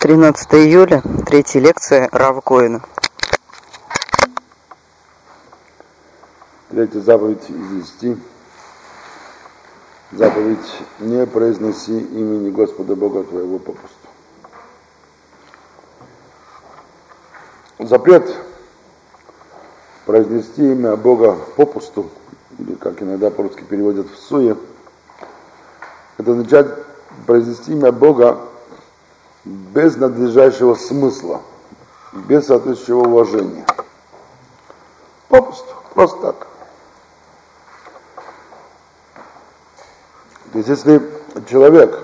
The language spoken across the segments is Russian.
13 июля, третья лекция Рава Коина. Третья заповедь извести. Заповедь: не произноси имени Господа Бога твоего попусту. Запрет произнести имя Бога попусту, или, как иногда по-русски переводят, всуе, это означает произнести имя Бога без надлежащего смысла, без соответствующего уважения. Попусту, просто так. То есть, если человек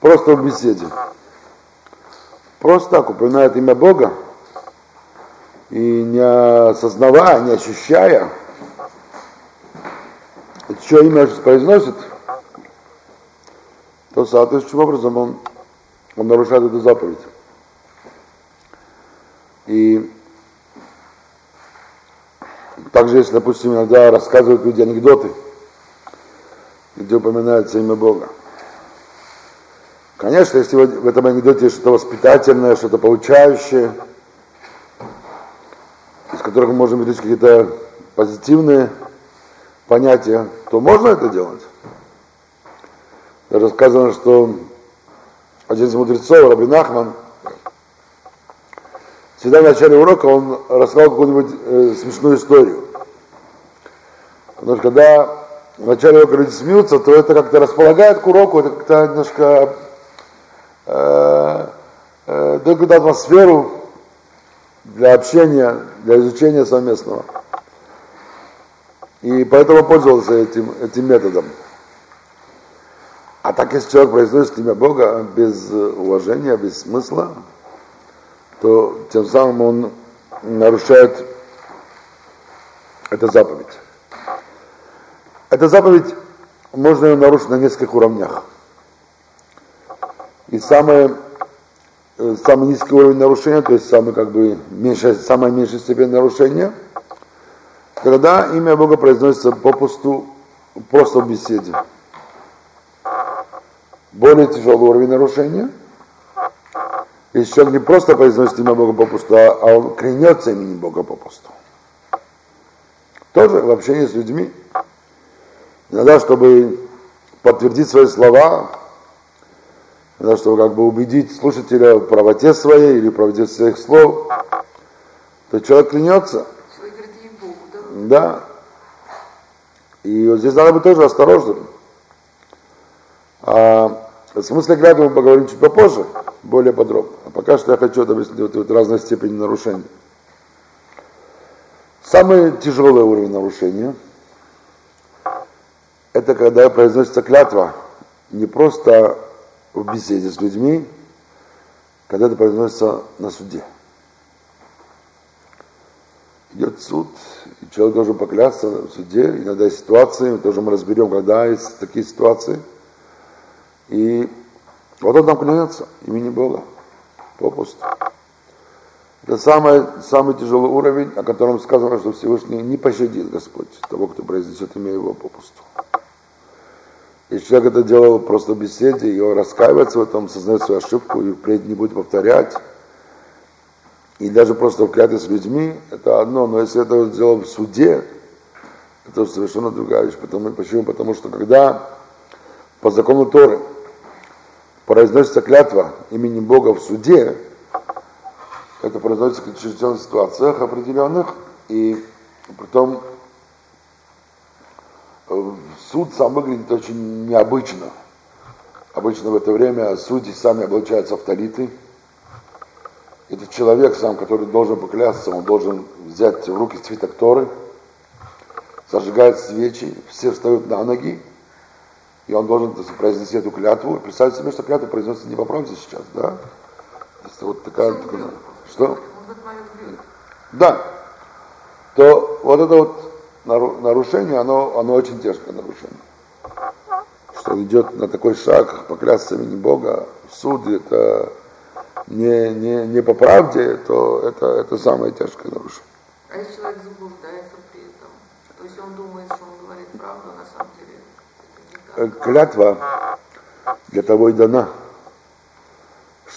просто в беседе, просто так упоминает имя Бога, и не осознавая, не ощущая, что имя произносит, то соответствующим образом он нарушает эту заповедь. И также, если, допустим, иногда рассказывают люди анекдоты, где упоминается имя Бога. Конечно, если в этом анекдоте есть что-то воспитательное, что-то получающее, из которых мы можем извлечь какие-то позитивные понятия, то можно это делать. Даже сказано, что один из мудрецов, Рабби Нахман, всегда в начале урока он рассказал какую-нибудь смешную историю. Потому что когда в начале урока люди смеются, то это как-то располагает к уроку, это как-то немножко дает какую-то атмосферу для общения, для изучения совместного. И поэтому пользовался этим методом. А так, если человек произносит имя Бога без уважения, без смысла, то тем самым он нарушает эту заповедь. Эта заповедь, можно ее нарушить на нескольких уровнях. И самый низкий уровень нарушения, то есть самая меньшая степень нарушения, когда имя Бога произносится попусту, просто в беседе. Более тяжелый уровень нарушения, если человек не просто произносит имя Бога попусту, а он клянется имени Бога попусту. Тоже в общении с людьми. Иногда, чтобы подтвердить свои слова, иногда, чтобы как бы убедить слушателя в правоте своей или в правоте своих слов, то человек клянется. Человек говорит ей Богу, да? Да. И вот здесь надо быть тоже осторожным. А в смысле клятвы мы поговорим чуть попозже, более подробно. А пока что я хочу это объяснить вот разной степени нарушения. Самый тяжелый уровень нарушения – это когда произносится клятва не просто в беседе с людьми, когда это произносится на суде. Идет суд, и человек должен поклясться в суде. Иногда есть ситуации, тоже мы разберем, когда есть такие ситуации. И вот он там клянется имени Бога попусту. Это самый тяжелый уровень, о котором сказано, что Всевышний не пощадит Господь того, кто произнесет имя Его попусту. Если человек это делал просто в беседе, и он раскаивается в этом, сознает свою ошибку и впредь не будет повторять. И даже просто в клятве с людьми – это одно, но если это сделал в суде, это совершенно другая вещь. Почему? Потому что когда по закону Торы произносится клятва имени Бога в суде, это произносится в чрезвычайных ситуациях определенных, и притом суд сам выглядит очень необычно. Обычно в это время судьи сами облачаются в талиты. Этот человек сам, который должен поклясться, он должен взять в руки свиток Торы, зажигает свечи, все встают на ноги, и он должен произнести эту клятву. Представьте себе, что клятва произносится не по правде сейчас, да? Вот такая... Что? Да. То вот это вот нарушение, оно очень тяжкое нарушение. Что идет на такой шаг, поклясться имени Бога в суде, это не по правде, то это самое тяжкое нарушение. А если человек заблуждается при этом? То есть он думает, что он говорит правду, а на самом деле это не так? Клятва для того и дана,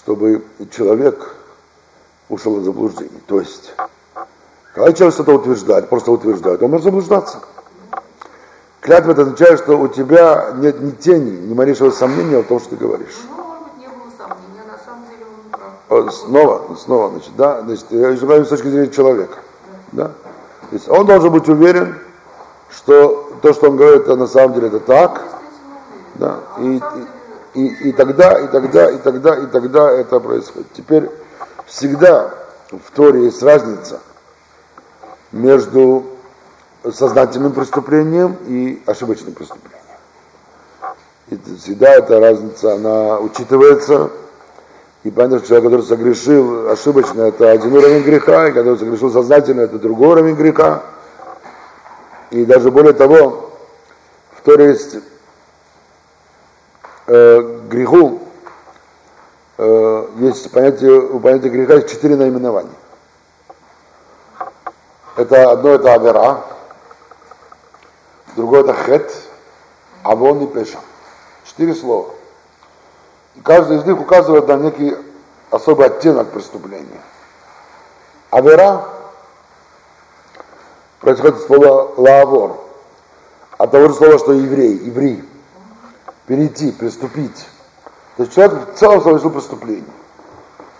чтобы человек ушел от заблуждений. То есть, когда человек что-то утверждает, просто утверждает, он может заблуждаться. Клятва это означает, что у тебя нет ни тени, ни малейшего сомнения в том, что ты говоришь. Ну, может быть, не было сомнения, на самом деле он прав. Снова, значит, да, значит, я говорю с точки зрения человека, да. То есть он должен быть уверен, что то, что он говорит, на самом деле это так, да, и тогда это происходит. Теперь всегда в Торе есть разница между сознательным преступлением и ошибочным преступлением. И всегда эта разница, она учитывается. И понятно, что человек, который согрешил ошибочно, это один уровень греха, и который согрешил сознательно, это другой уровень греха. И даже более того, в Торе есть греху, есть понятие, у понятия греха есть 4 наименования. Это одно это авера, другое это хет, авон и пеша. 4 слова. И каждый из них указывает на некий особый оттенок преступления. Авера происходит от слова лаавор, от того же слова, что еврей, иври, перейти, приступить. То есть человек в целом совершил преступление.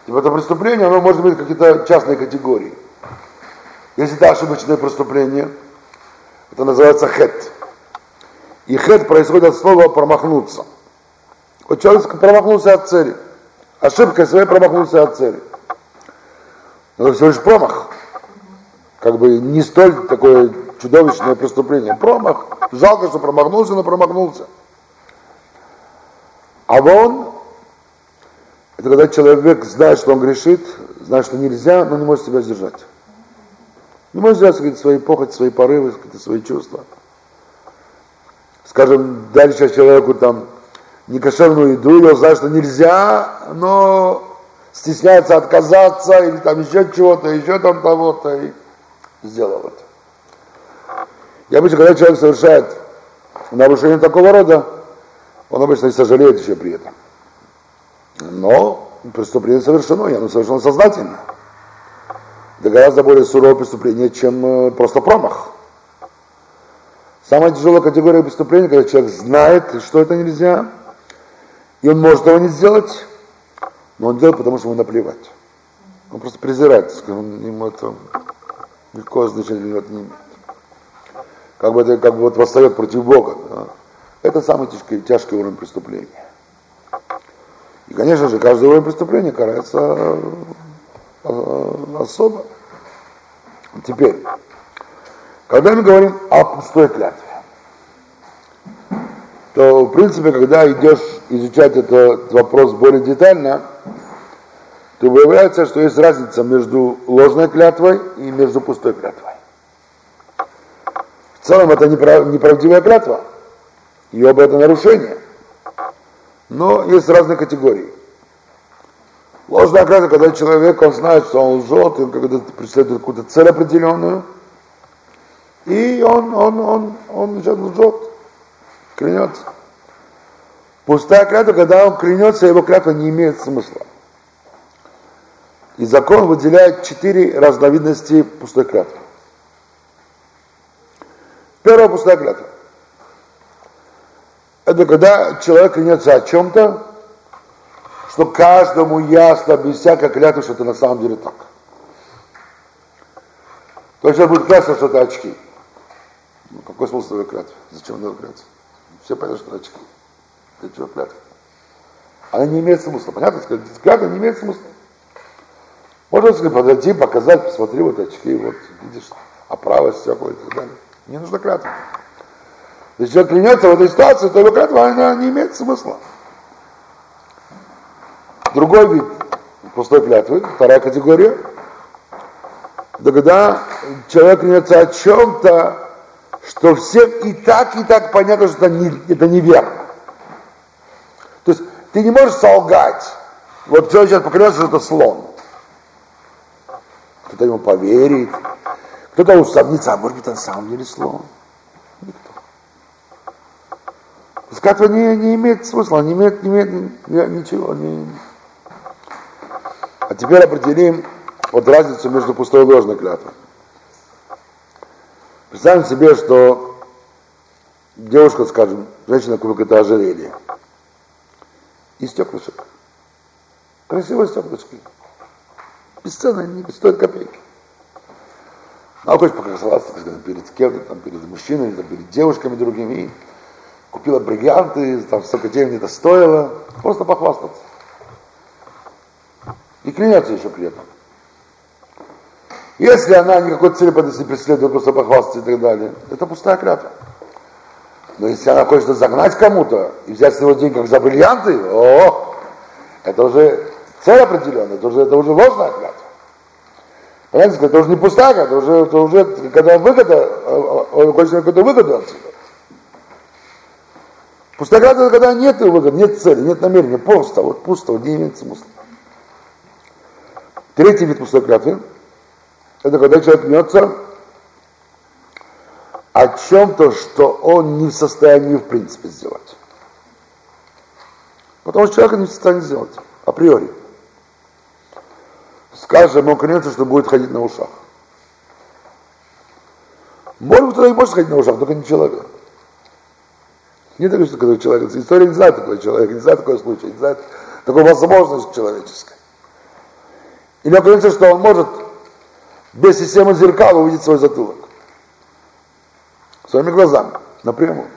И это преступление, оно может иметь какие-то частные категории. Если это ошибочное преступление, это называется хет. И хет происходит от слова промахнуться. Вот человек промахнулся от цели. Ошибкой своей промахнулся от цели. Но это всего лишь промах. Как бы не столь такое чудовищное преступление. Промах. Жалко, что промахнулся, но промахнулся. А вон, это когда человек знает, что он грешит, знает, что нельзя, но не может себя сдержать. Не может сдержать свои похоти, свои порывы, свои чувства. Скажем, дальше человеку там некошерную еду, и он знает, что нельзя, но стесняется отказаться, или там еще чего-то, еще там того-то, и сделал это. И обычно, когда человек совершает нарушение такого рода, он обычно не сожалеет еще при этом. Но преступление совершено, и оно совершено сознательно. Это гораздо более суровое преступление, чем просто промах. Самая тяжелая категория преступления, когда человек знает, что это нельзя, и он может этого не сделать, но он делает, потому что ему наплевать. Он просто презирает, ему это никакого значения не имеет. Как бы восстает против Бога. Да? Это самый тяжкий уровень преступления. И, конечно же, каждый уровень преступления карается особо. Теперь, когда мы говорим о пустой клятве, то, в принципе, когда идешь изучать этот вопрос более детально, то выявляется, что есть разница между ложной клятвой и между пустой клятвой. В целом, это неправдивая клятва. И оба это нарушение. Но есть разные категории. Ложная клятва, когда человек, он знает, что он лжет, он когда преследует какую-то цель определенную, и он лжет, клянется. Пустая клятва, когда он клянется, его клятва не имеет смысла. И закон выделяет 4 разновидности пустой клятвы. Первая пустая клятва. Это когда человек клянется о чем-то, что каждому ясно, без всякой клятвы, что это на самом деле так. То есть он будет клясться, что это очки. Ну, какой смысл твоей клятвы? Зачем он его клятся? Все понятно, что это очки. Для чего клятва? Она не имеет смысла. Понятно? Клятва не имеет смысла. Можно сказать, подойти, показать, посмотри, вот очки, вот, видишь, оправа, стекло и так далее. Не нужна клятва. Если человек клянется в этой ситуации, то его клятва, она не имеет смысла. Другой вид пустой клятвы, вторая категория, когда человек клянется о чем-то, что всем и так понятно, что это неверно. То есть ты не можешь солгать. Вот человек сейчас поклянется, что это слон. Кто-то ему поверит, кто-то усомнится, а может быть, на самом деле слон. Клятва не имеет смысла, не имеет ничего. теперь определим вот разницу между пустой и ложной клятвой. Представим себе, что девушка, скажем, женщина купила какое-то ожерелье и стеклышек. Красивые стеклышки. Бесценные, не стоят копейки. Она хочет покрасоваться перед кем-то, там, перед мужчинами, там, перед девушками другими. И купила бриллианты, там столько денег это стоило. Просто похвастаться. И клянется еще при этом. Если она никакой цели под этим не преследует, просто похвастаться и так далее, это пустая клятва. Но если она хочет загнать кому-то и взять с него деньги за бриллианты, это уже цель определенная, это уже ложная клятва. Понимаете, это уже не пустая клятва, это уже когда выгода, он хочет какую-то выгоду отсюда. Пустая клятва — это когда нет выгоды, нет цели, нет намерения, пусто, не имеет смысла. Третий вид пустой клятвы — это когда человек мнется о чем-то, что он не в состоянии в принципе сделать. Потому что человек не в состоянии сделать, априори. Скажем, он клянется, что будет ходить на ушах. Может быть, кто-то и может ходить на ушах, только не человек. Не такой, что такой человек. История не знает такого человека, не знает такого случая, не знает такой возможности человеческой. Или он клянется, что он может без системы зеркала увидеть свой затылок. Своими глазами, напрямую.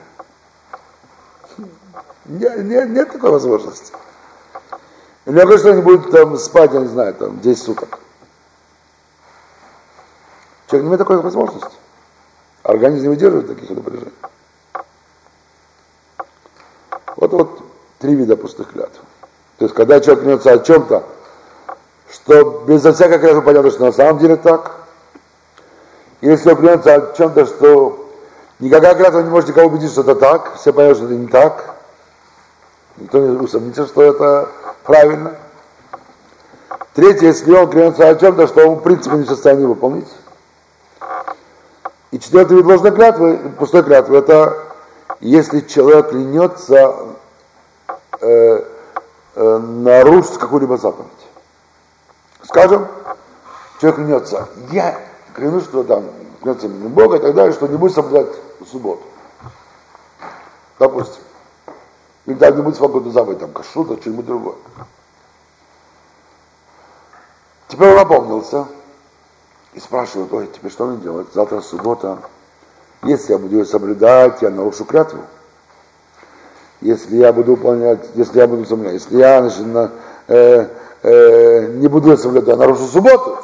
Нет такой возможности. Или он говорит, что они будут там спать, я не знаю, там 10 суток. Человек не имеет такой возможности. Организм не выдерживает таких напряжений. Вот три вида пустых клятв. То есть, когда человек клянется о чем-то, что безо всякой клятвы понятно, что на самом деле так. Если он клянется о чем-то, что никакая клятва не может никого убедить, что это так, все понимают, что это не так. Никто не усомнится, что это правильно. Третье, если он клянется о чем-то, что он в принципе не в состоянии выполнить. И четвертый вид ложной клятвы, пустой клятвы, это если человек клянется нарушить какую-либо заповедь. Скажем, человек клянется, я клянусь, что там клянется имени Бога и так далее, что не будет соблюдать субботу. Допустим. Или там не будет свободно забыть, там, кашрута, что-нибудь другое. Теперь он напомнился и спрашивает, теперь что мне делать? Завтра суббота. Если я буду ее соблюдать, я нарушу клятву. Если я буду выполнять, не буду ее соблюдать, я нарушу субботу.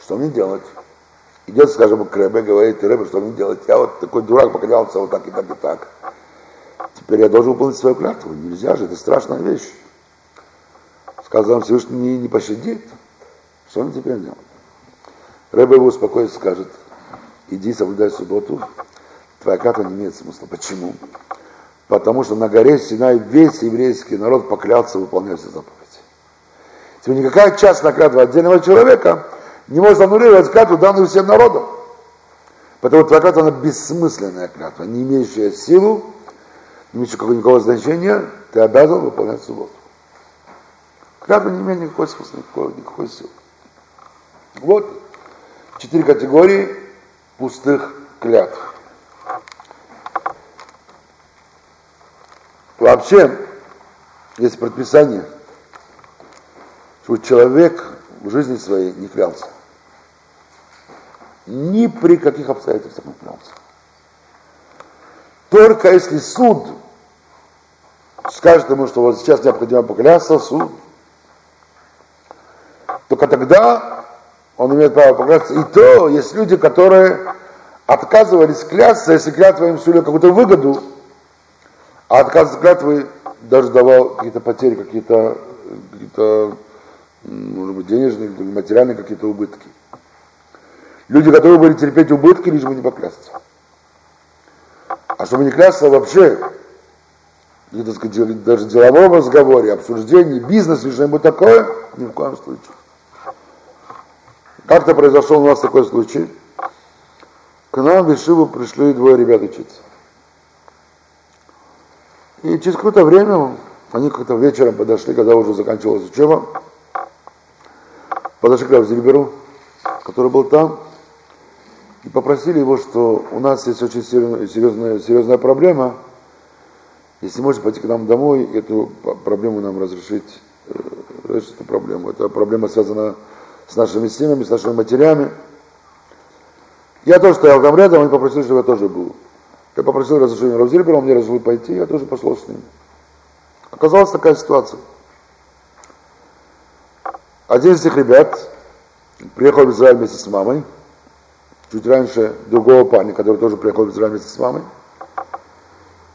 Что мне делать? Идет, скажем, к Ребе, говорит, Ребе, что мне делать? Я вот такой дурак поклялся, вот так и так и так. Теперь я должен выполнить свою клятву. Нельзя же, это страшная вещь. Сказал, Всевышний не пощадит. Что он теперь делает? Ребе его успокоит и скажет, иди соблюдай субботу. Твоя клятва не имеет смысла. Почему? Потому что на горе Синай весь еврейский народ поклялся выполнять все заповеди. Теперь никакая частная клятва отдельного человека не может аннулировать клятву, данную всем народом. Поэтому твоя клятва, она бессмысленная клятва, не имеющая силу, не имеющая никакого значения, ты обязан выполнять субботу. Клятва не имеет никакой смысла, никакой силы. Вот 4 категории пустых клятв. Вообще, есть предписание, что человек в жизни своей не клялся. Ни при каких обстоятельствах не клялся. Только если суд скажет ему, что вот сейчас необходимо поклясться, суд, только тогда он имеет право поклясться. И то есть люди, которые отказывались клясться, если клятва им сулила какую-то выгоду, а отказ от клятвы даже давал какие-то потери, какие-то может быть, денежные, материальные какие-то убытки. Люди, которые были терпеть убытки, лишь бы не поклясться. А чтобы не клясться вообще, так сказать, даже в деловом разговоре, обсуждении, бизнесе, что-нибудь такое, ни в коем случае. Как-то произошел у нас такой случай. К нам в Ишиву пришли 2 ребят учиться. И через какое-то время, они как-то вечером подошли, когда уже заканчивалась учеба, подошли к Рав Зильберу, который был там, и попросили его, что у нас есть очень серьезная проблема, если можешь пойти к нам домой, эту проблему нам разрешить эту проблему. Эта проблема связана с нашими семьями, с нашими матерями. Я тоже стоял там рядом, они попросили, чтобы я тоже был. Я попросил разрешения Рав Зильбера, он мне разрешил пойти, я тоже пошел с ним. Оказалась такая ситуация. Один из этих ребят приехал в Израиль вместе с мамой, чуть раньше другого парня, который тоже приехал в Израиль вместе с мамой.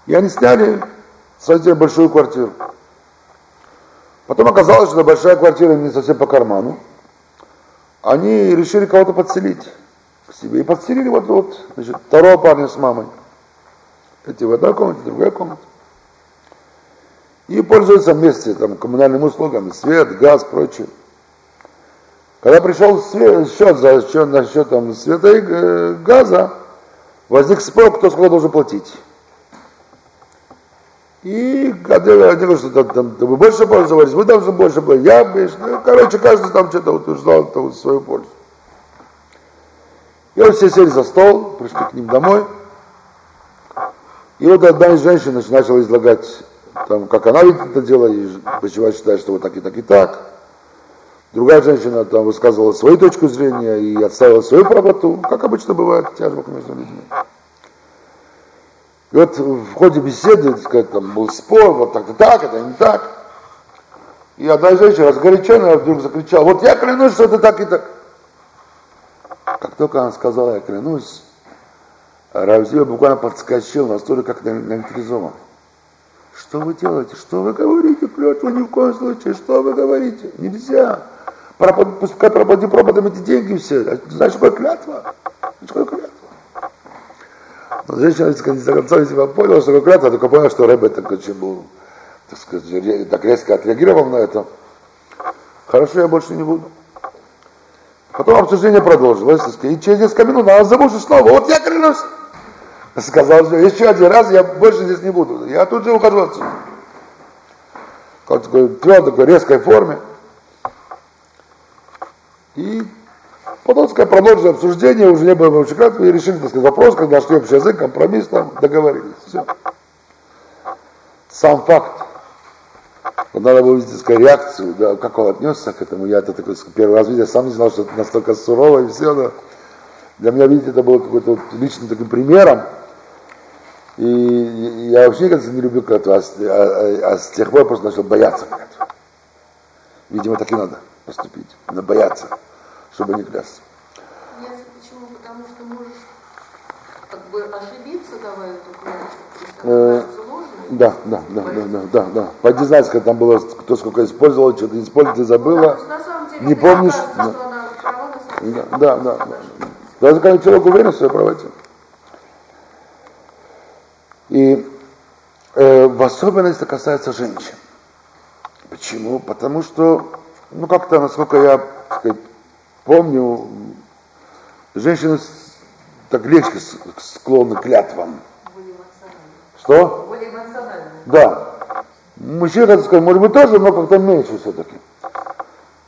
И они сняли совсем большую квартиру. Потом оказалось, что большая квартира не совсем по карману. Они решили кого-то подселить к себе. И подселили вот значит, второго парня с мамой. Эти в одной комнате, другая комната. И пользуются вместе там, коммунальными услугами, свет, газ, прочее. Когда пришел счет насчет там, света и газа, возник спор, кто сколько должен платить. И они говорят, что там, вы больше пользовались, вы должны больше платить, я больше. Ну, короче, каждый там что-то утверждал там, свою пользу. И вот все сели за стол, пришли к ним домой. И вот одна из женщин начала излагать, там, как она видит это дело, и почему она считает, что вот так и так и так. Другая женщина там высказывала свою точку зрения и отставила свою правоту, как обычно бывает, тяжба между людьми. И вот в ходе беседы, так сказать, там был спор, вот так-то так, это не так. И одна женщина разгоряченная вдруг закричала, вот я клянусь, что это так и так. Как только она сказала, я клянусь, Рав Зильбер буквально подскочил настолько, как наэлектризован. Что вы делаете? Что вы говорите? Клятву ни в коем случае. Что вы говорите? Нельзя. Пускай пропадет пропадом эти деньги все. Значит, какая клятва? Но женщина не до конца себя поняла, что такое клятва, а только поняла, что Рэбе так очень был, так сказать, так резко отреагировал на это. Хорошо, я больше не буду. Потом обсуждение продолжилось, и через несколько минут она забушит снова. Вот я клянусь. Сказал, что еще один раз я больше здесь не буду. Я тут же ухожу отсюда. В такой резкой форме. И потом продолжили обсуждение, уже не было больше клятвы, и решили, так сказать, вопрос, как нашли общий язык, компромисс, там договорились. Все. Сам факт. Вот надо было видеть, так сказать, реакцию, да, как он отнесся к этому. Я это такой, первый раз видел, я сам не знал, что это настолько сурово и все, но... Для меня, видите, это было какой-то личным таким примером. И я вообще никогда не люблю клятву, а с тех пор просто начал бояться клятвы. Видимо, так и надо поступить. Надо бояться, чтобы не клясться. Нет, почему? Потому что можешь как бы ошибиться, давая эту клятву. Да. По дизайнской там было, кто сколько использовал, что-то использовал, забыла. Не помнишь? Да. Даже когда человек уверен в своей правоте. И в особенности это касается женщин. Почему? Потому что, ну как-то, насколько я, так сказать, помню, женщины так легче склонны к клятвам. Более эмоциональны. Что? Более эмоциональны. Да. Мужчины, так сказать, может быть тоже, но как-то меньше все-таки.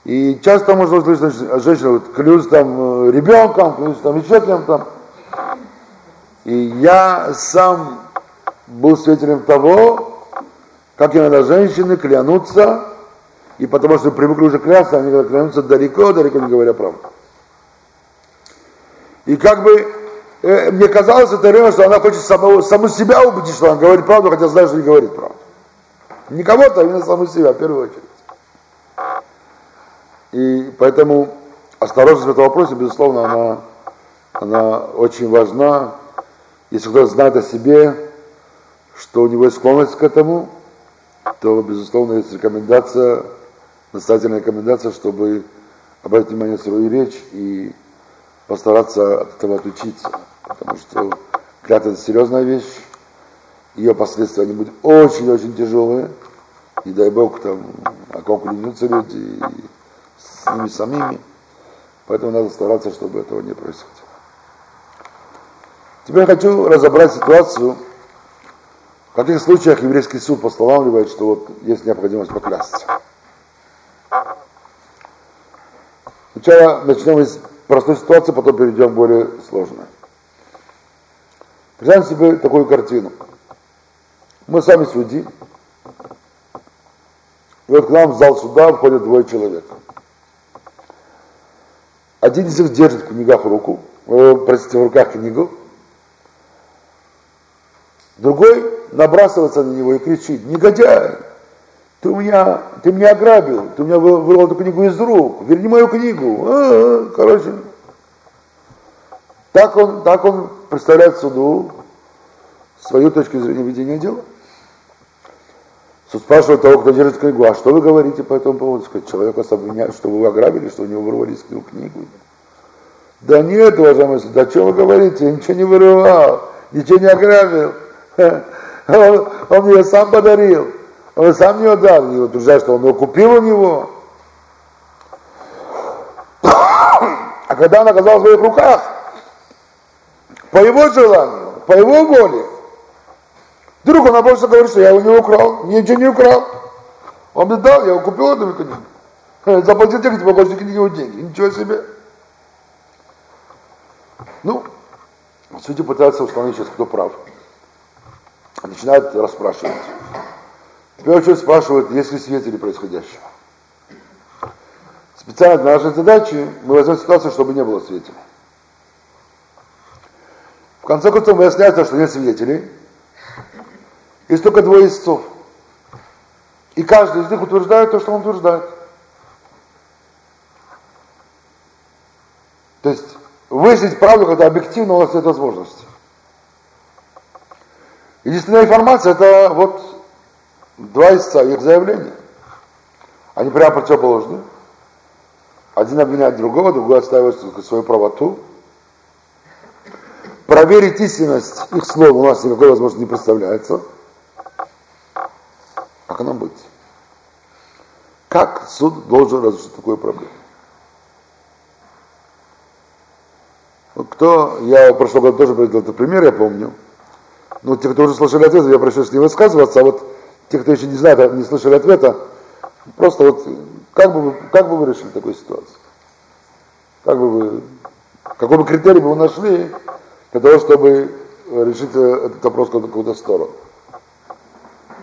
И часто можно услышать женщину, вот, клюсь там ребенком, клюсь там еще кем-то. И я сам был свидетелем того, как иногда женщины клянутся, и потому что привыкли уже клясться, они клянутся далеко, не говоря правду. И как бы мне казалось в это время, что она хочет саму себя убедить, что она говорит правду, хотя знает, что не говорит правду. Не кого-то, а именно саму себя в первую очередь. И поэтому осторожность в этом вопросе, безусловно, она очень важна. Если кто-то знает о себе, что у него есть склонность к этому, то, безусловно, есть рекомендация, настоятельная рекомендация, чтобы обратить внимание на свою речь и постараться от этого отучиться. Потому что клятва – это серьезная вещь, ее последствия они будут очень-очень тяжелые. Не дай Бог, там, о ком клянутся люди, с ними самими, поэтому надо стараться, чтобы этого не происходило. Теперь я хочу разобрать ситуацию, в каких случаях еврейский суд постановляет, что вот есть необходимость поклясться. И Сначала начнем из простой ситуации, потом перейдем к более сложной. Представим себе такую картину. Мы сами судим. И вот к нам в зал суда входят двое человек. Один из них держит в книгах руку, простите, в руках книгу. Другой набрасывается на него и кричит: негодяй, ты меня ограбил, ты у меня вырвал эту книгу из рук, верни мою книгу. Короче, так он представляет суду свою точку зрения ведения дела. Суд спрашивает того, кто держит книгу: а что вы говорите по этому поводу? Сказать, человек вас обвиняет, что вы ограбили, что у него вырвали из книгу. Да нет, уважаемый суд, да что вы говорите, я ничего не вырывал, ничего не ограбил. Он ее сам подарил, он сам ее дал, и утверждает, что он ее купил у него. А когда она оказалась в своих руках, по его желанию, по его воле, вдруг она просто говорит, что я его не украл, ничего не украл. Он мне дал, я его купил эту книгу. Заплатил деньги, тебе хочешь книги у деньги. Ничего себе. Ну, судьи пытаются установить сейчас, кто прав. Начинают расспрашивать. В первую очередь спрашивают, есть ли свидетели происходящего. Специально для нашей задачи мы возьмем ситуацию, чтобы не было свидетелей. В конце концов выясняется, что нет свидетелей. Есть только двое истцов. И каждый из них утверждает то, что он утверждает. То есть выяснить правду, когда объективно у нас нет возможности. Единственная информация — это вот два истца, их заявления. Они прямо противоположны. Один обвиняет другого, другой отстаивает свою правоту. Проверить истинность их слов у нас никакой возможности не представляется. Как оно быть? Как суд должен разрешить такую проблему? Я в прошлом году тоже приводил этот пример, я помню. Но те, кто уже слышали ответ, я прошу с ним высказываться, а вот те, кто еще не знает, не слышали ответа, просто вот как бы вы решили такую ситуацию? Какой бы критерий бы вы нашли для того, чтобы решить этот вопрос в какую-то сторону?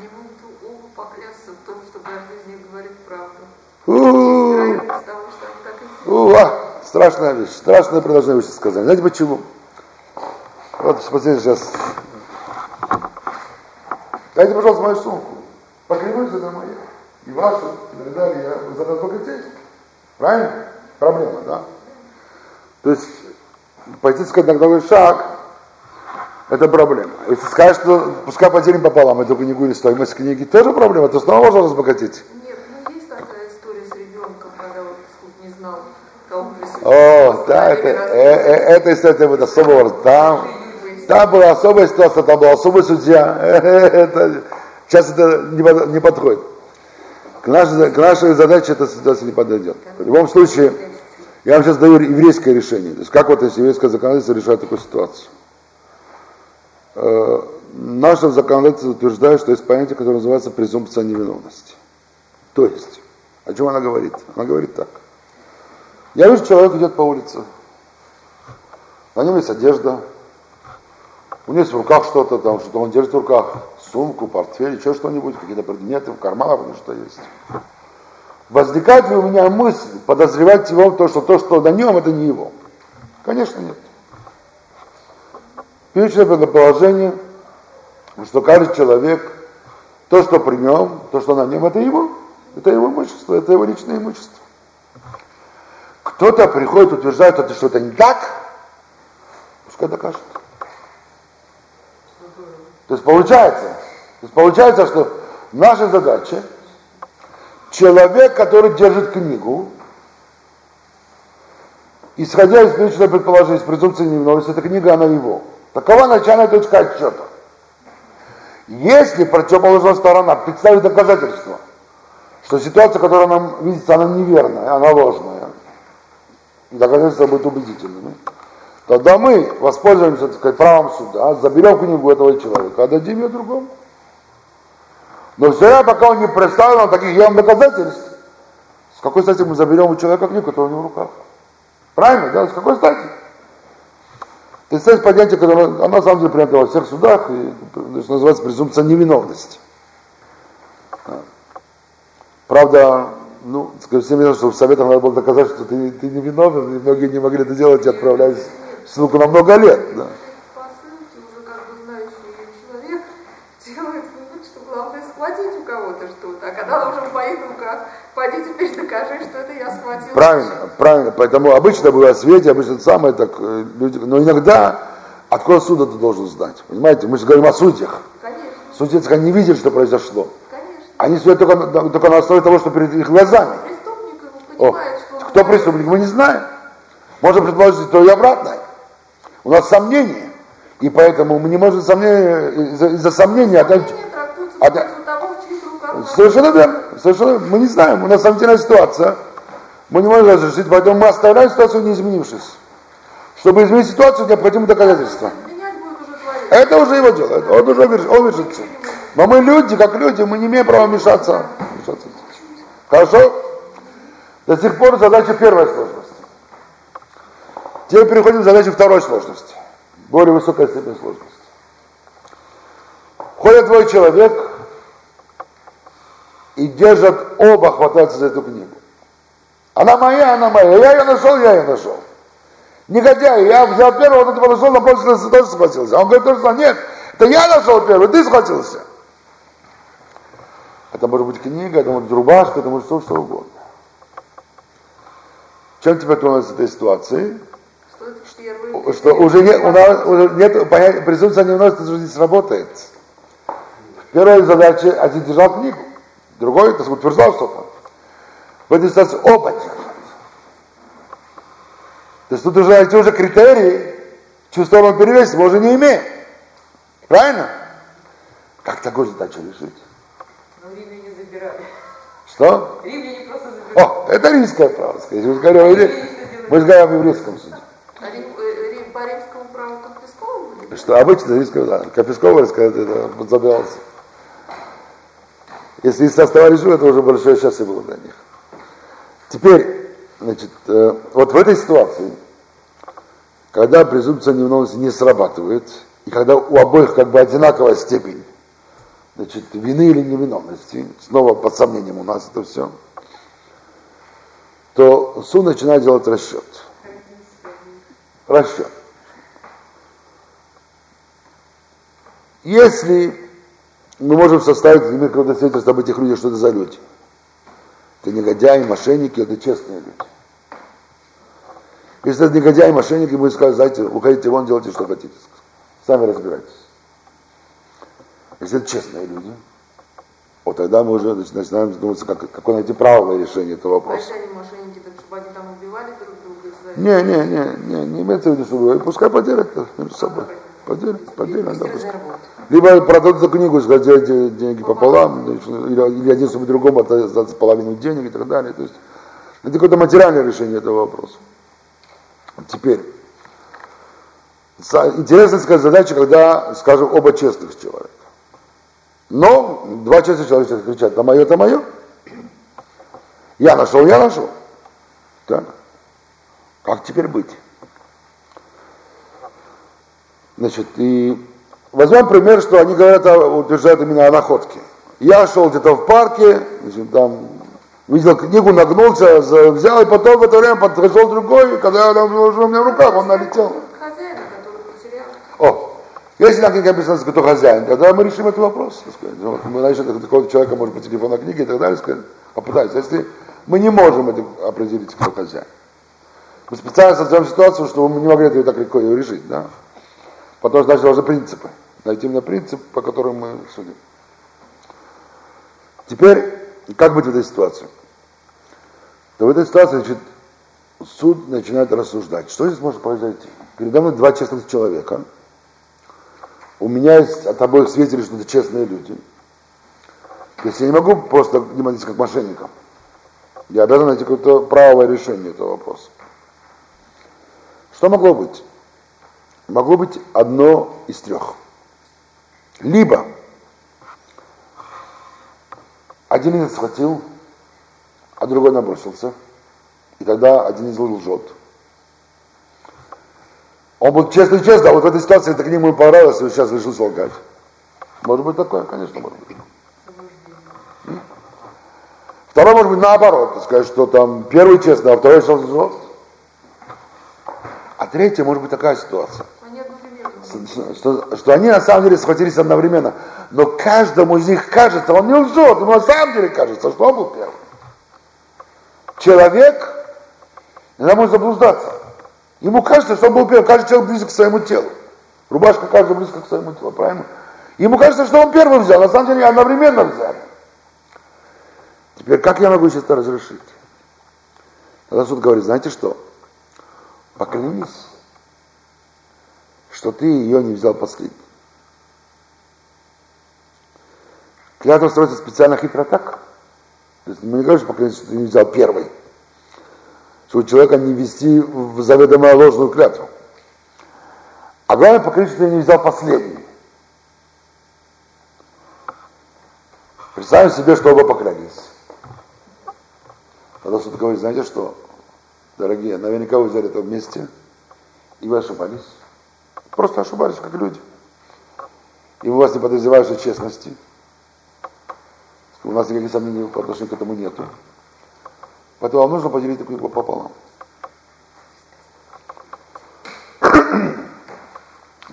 Не могут оба поклясться в том, что каждый из них говорит правду. Страшная вещь, страшное предложение выше сказали. Знаете почему? Вот посмотрите сейчас. Дайте, пожалуйста, мою сумку. Покривусь, это моя. И вашу, и так далее. Вы за нас покритесь. Правильно? Проблема, да? То есть, пойти сказать на такой шаг, это проблема. Если скажешь, что пускай поделим пополам эту книгу или стоимость книги, тоже проблема, то снова можно разбогатеть. Нет, есть такая история с ребенком, когда вот суд не знал, кого присутствовать. О, да, это история вот особого, да. Там была особая ситуация, там был особый судья. Сейчас это не подходит. К нашей задаче эта ситуация не подойдет. В любом случае, я вам сейчас даю еврейское решение. То есть как вот еврейское законодательство решает такую ситуацию? Наше законодательство утверждает, что есть понятие, которое называется презумпция невиновности. То есть, о чем она говорит? Она говорит так. Я вижу, человек идет по улице. На нем есть одежда. У него есть в руках что-то, там, что он держит в руках сумку, портфель, еще что-нибудь, какие-то предметы, в карманах у него что есть. Возникает ли у меня мысль подозревать его в том, что на нем, это не его? Конечно, нет. Первичное предположение, что каждый человек, то, что при нем, то, что на нем, это его имущество, это его личное имущество. Кто-то приходит, утверждает, что это не так, пускай докажет. То есть получается, что наша задача — человек, который держит книгу, исходя из личного предположения, из презумпции невиновности, эта книга, она его. Такова начальная точка отсчета. Если противоположная сторона представит доказательство, что ситуация, которая нам видится, она неверная, она ложная, и доказательства будут убедительными, тогда мы воспользуемся, так сказать, правом суда, заберем книгу этого человека, отдадим ее другому. Но все равно, пока он не представил таких явных доказательств, с какой стати мы заберем у человека книгу, которая у него в руках? Правильно? Да? С какой стати? И стоит понятие, которое оно на самом деле принято во всех судах, и, что называется, презумпция невиновности. Правда, ну, скажем, всем видно, что в советах надо было доказать, что ты невиновен, и многие не могли это делать, и отправлялись в ссылку на много лет. Да. По ссылке уже как бы знающий человек делает вывод, что главное схватить у кого-то что-то, а когда уже в моих руках, пойди теперь докажи, что это я схватил. Правильно, поэтому обычно было свете, обычно это самое, так, люди, но иногда откуда суда ты должен знать, понимаете, мы же говорим о судьях. Конечно. Судьи так не видели, что произошло. Они стоят только на основе того, что перед их глазами. Понимает, что кто преступник, мы не знаем. Можем предположить то и обратное. У нас сомнения. И поэтому мы не можем из-за сомнения Совершенно верно. Мы не знаем. У нас сомнительная ситуация. Мы не можем разрешить, поэтому мы оставляем ситуацию не изменившись. Чтобы изменить ситуацию, необходимы доказательства. Это уже его дело. Он уже вершится. Но мы люди, как люди, мы не имеем права мешаться. Хорошо? До сих пор задача первой сложности. Теперь переходим к задаче второй сложности. Более высокая степень сложности. Ходят двое человек и держат оба, хватаются за эту книгу. Она моя. Я ее нашел. Негодяй, я взял первого, он этого нашел, на полчаса тоже схватился. А он говорит, что нет, это я нашел первый, ты схватился. Это может быть книга, это может быть рубашка, это может быть что угодно. Чем тебе становится этой ситуации? Что уже нет, у нас уже нет понятия, презумпция невиновности уже не сработает. Первая задача, один держал книгу, другой утверждал что-то. В этой ситуации оба держат. То есть тут уже эти критерии, чью сторону перевесить, мы уже не имеем. Правильно? Как такую задачу решить? Римляне забирали. Что? Римляне просто забирали. О, это римское право, сказать. Мы же говорим о еврейском суде. А по римскому праву конфисковывали? Что обычно римское, да. Конфисковывали, сказать, это забирался. Если оставались живы, это уже большое счастье было для них. Теперь, значит, вот в этой ситуации, когда презумпция невиновности не срабатывает, и когда у обоих как бы одинаковая степень, значит, вины или невиновности, снова под сомнением у нас это все, то суд начинает делать расчет. Если мы можем составить какое-то свидетельство об этих людях, что это за люди. Это негодяи, мошенники, это честные люди. Если это негодяи, мошенники, мы скажем, знаете, уходите вон, делайте, что хотите. Сами разбирайтесь. Если это честные люди, вот тогда мы уже начинаем задумываться, какое найти правовое решение этого вопроса. Если они мошенники, так чтобы они там убивали друг друга? Не имеется в виду, что убивали. Пускай поделят между собой. Поделят, да, пускай. Либо продадут эту книгу, скажут, деньги пополам, или один чтобы другому отдать половину денег и так далее. То есть это какое-то материальное решение этого вопроса. Теперь. Интересная задача, когда, скажем, оба честных человека. Но два честных человека кричат, это мое. Я нашел. Так. Как теперь быть? Значит, и возьмем пример, что они говорят, утверждают именно о находке. Я шел где-то в парке, значит, там видел книгу, нагнулся, взял, и потом в это время подошел другой, и когда он уже у меня в руках, он налетел. Если на книге написано, кто хозяин, тогда мы решим этот вопрос. Мы начнем такого человека, может, по телефону книги и так далее, попытаемся. Если мы не можем определить, кто хозяин. Мы специально создаем ситуацию, чтобы мы не могли ее так легко решить. Да? Потому что, значит, должны принципы. Найти именно принцип, по которому мы судим. Теперь, как быть в этой ситуации? То в этой ситуации, значит, суд начинает рассуждать. Что здесь может произойти? Передо мной два честных человека. У меня есть от обоих свидетелей, что это честные люди. То есть я не могу просто внимать как мошенникам. Я обязан найти какое-то правовое решение этого вопроса. Что могло быть? Могло быть одно из трех. Либо один из схватил, а другой набросился. И тогда один из лжет. Он был честный, а вот в этой ситуации это книга ему понравилась, и он сейчас решил солгать. Может быть такое, конечно, может быть. Второй, может быть, наоборот, сказать, что там первый честный, а второй что он. А третья, может быть, такая ситуация. Что они на самом деле схватились одновременно, но каждому из них кажется, он не лжет, ему на самом деле кажется, что он был первым. Человек иногда может заблуждаться. Ему кажется, что он был первым, каждый человек близок к своему телу. Рубашка каждого близко к своему телу, правильно? Ему кажется, что он первым взял, на самом деле одновременно взяли. Теперь как я могу сейчас это разрешить? Тогда суд говорит, знаете что? Поклянись, что ты ее не взял последний. Клятва строится специально хитро так. То есть мы не говорим, что поклянись, что ты не взял первый. Чтобы человека не ввести в заведомо ложную клятву. А главное, поклянись, что ты не взял последний. Представим себе, что оба поклялись. Тогда что-то говорит, знаете что, дорогие, наверняка вы взяли это вместе, и вы ошибались. Просто ошибались, как люди. И мы вас не подозреваем в честности. У нас никаких сомнений по отношению к этому нету. Поэтому вам нужно поделить эту книгу пополам.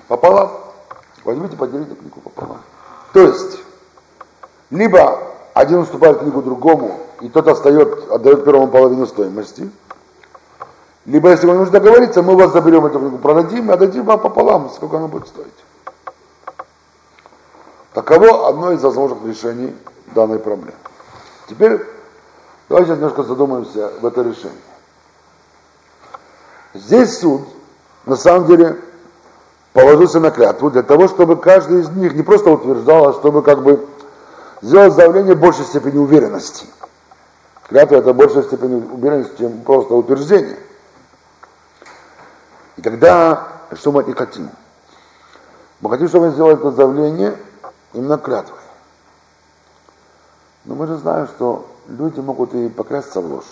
Пополам. Возьмите, поделите книгу пополам. То есть, либо один уступает книгу другому, и тот отдает первому половину стоимости. Либо, если вам нужно договориться, мы у вас заберем эту книгу, продадим и отдадим вам пополам, сколько она будет стоить. Таково одно из возможных решений данной проблемы. Теперь давайте сейчас немножко задумаемся в это решение. Здесь суд, на самом деле, положился на клятву для того, чтобы каждый из них не просто утверждал, а чтобы как бы сделать заявление большей степени уверенности. Клятва – это большая степень уверенности, чем просто утверждение. И тогда, что мы от них хотим? Мы хотим, чтобы они сделали это заявление именно клятвой. Но мы же знаем, что люди могут и поклясться в ложь.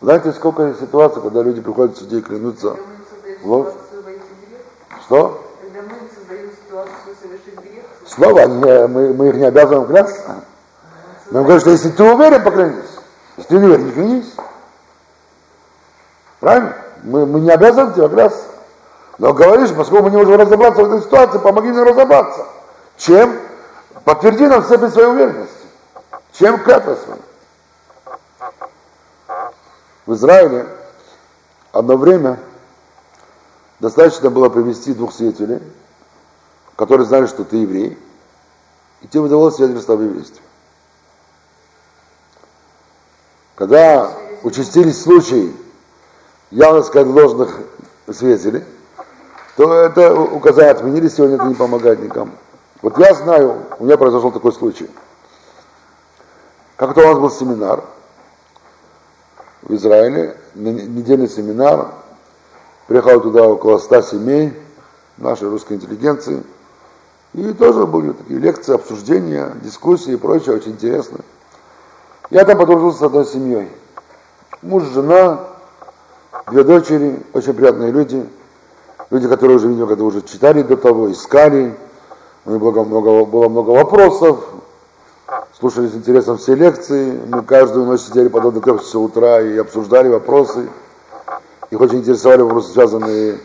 Знаете, сколько ситуаций, когда люди приходят в суде и клянутся в ложь? Что? Снова мы их не обязываем клясться. Мы говорим, что если ты уверен, поклянись. Если ты не уверен, не клянись. Правильно? Мы не обязаны тебя клясться. Но говоришь, поскольку мы не можем разобраться в этой ситуации, помоги нам разобраться. Чем? Подтверди нам степень своей уверенности. Чем клятва своя? В Израиле одно время достаточно было привести двух свидетелей, которые знали, что ты еврей, и тебе удавалось свидетельство об еврействе. Когда участились случаи явно ложных свидетелей, то это указание отменили, сегодня это не помогает никому. Вот я знаю, у меня произошел такой случай. Как-то у нас был семинар в Израиле, недельный семинар, приехало туда около 100 семей нашей русской интеллигенции, и тоже были такие лекции, обсуждения, дискуссии и прочее, очень интересно. Я там подружился с одной семьей. Муж, жена, две дочери, очень приятные люди. Люди, которые уже, видимо, когда уже читали до того, искали. У них было много вопросов. Слушали с интересом все лекции. Мы каждую ночь сидели потом до 3 часа утра и обсуждали вопросы. Их очень интересовали вопросы, связанные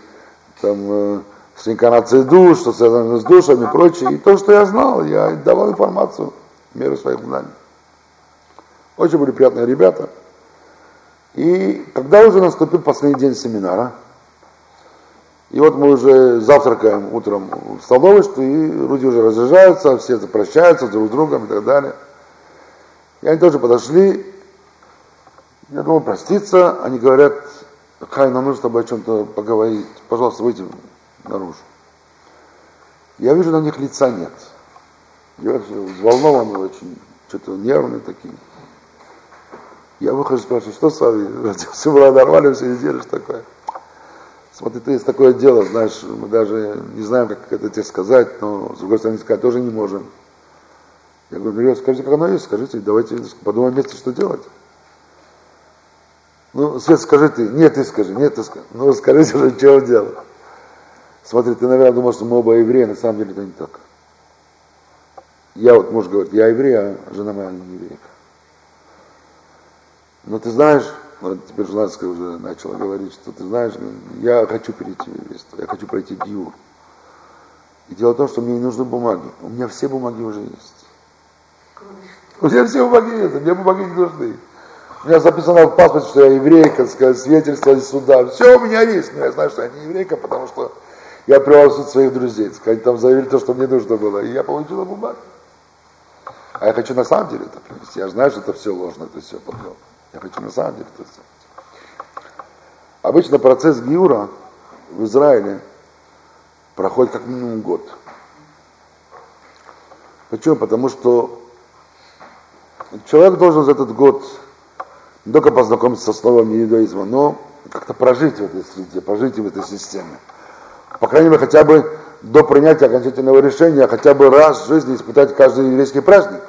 там с инкарнацией душ, что связано с душами и прочее. И то, что я знал, я давал информацию в меру своих знаний. Очень были приятные ребята. И когда уже наступил последний день семинара, и вот мы уже завтракаем утром в столовой, что и люди уже разъезжаются, все прощаются друг с другом и так далее. И они тоже подошли. Я думал проститься. Они говорят, Хай, нам нужно с тобой о чем-то поговорить. Пожалуйста, выйди наружу. Я вижу, на них лица нет. Я взволнованный очень, что-то нервные такие. Я выхожу и спрашиваю, что с вами? Все было нормально, все неделю, что такое? Смотри, ты есть такое дело, знаешь, мы даже не знаем, как это тебе сказать, но, с другой стороны, сказать тоже не можем. Я говорю, скажите, как оно есть, скажите, давайте подумаем вместе, что делать. Ну, Свет, скажи ты. Нет, ты скажи. Нет, ты скажи. Ну, скажите уже, чего дело. Смотри, ты, наверное, думал, что мы оба евреи. На самом деле это не так. Я вот, муж говорит, я еврей, а жена моя не еврейка. Но ты знаешь, вот теперь жена уже начала говорить, что ты знаешь, я хочу перейти в еврейство, я хочу пройти гиюр. И дело в том, что мне не нужны бумаги. У меня все бумаги уже есть. У меня все бумаги есть, мне бумаги не нужны. У меня записано в паспорте, что я еврейка, свидетельство из суда. Все у меня есть, но я знаю, что я не еврейка, потому что я привел в суд своих друзей. Они там заявили то, что мне нужно было, и я получила бумаги. А я хочу на самом деле это принести. Я знаю, что это все ложно, это все подделано. Я хочу на самом деле это все. Обычно процесс гиюра в Израиле проходит как минимум год. Почему? Потому что человек должен за этот год не только познакомиться со словом иудаизма, но как-то прожить в этой среде, прожить в этой системе. По крайней мере, хотя бы до принятия окончательного решения, хотя бы раз в жизни испытать каждый еврейский праздник.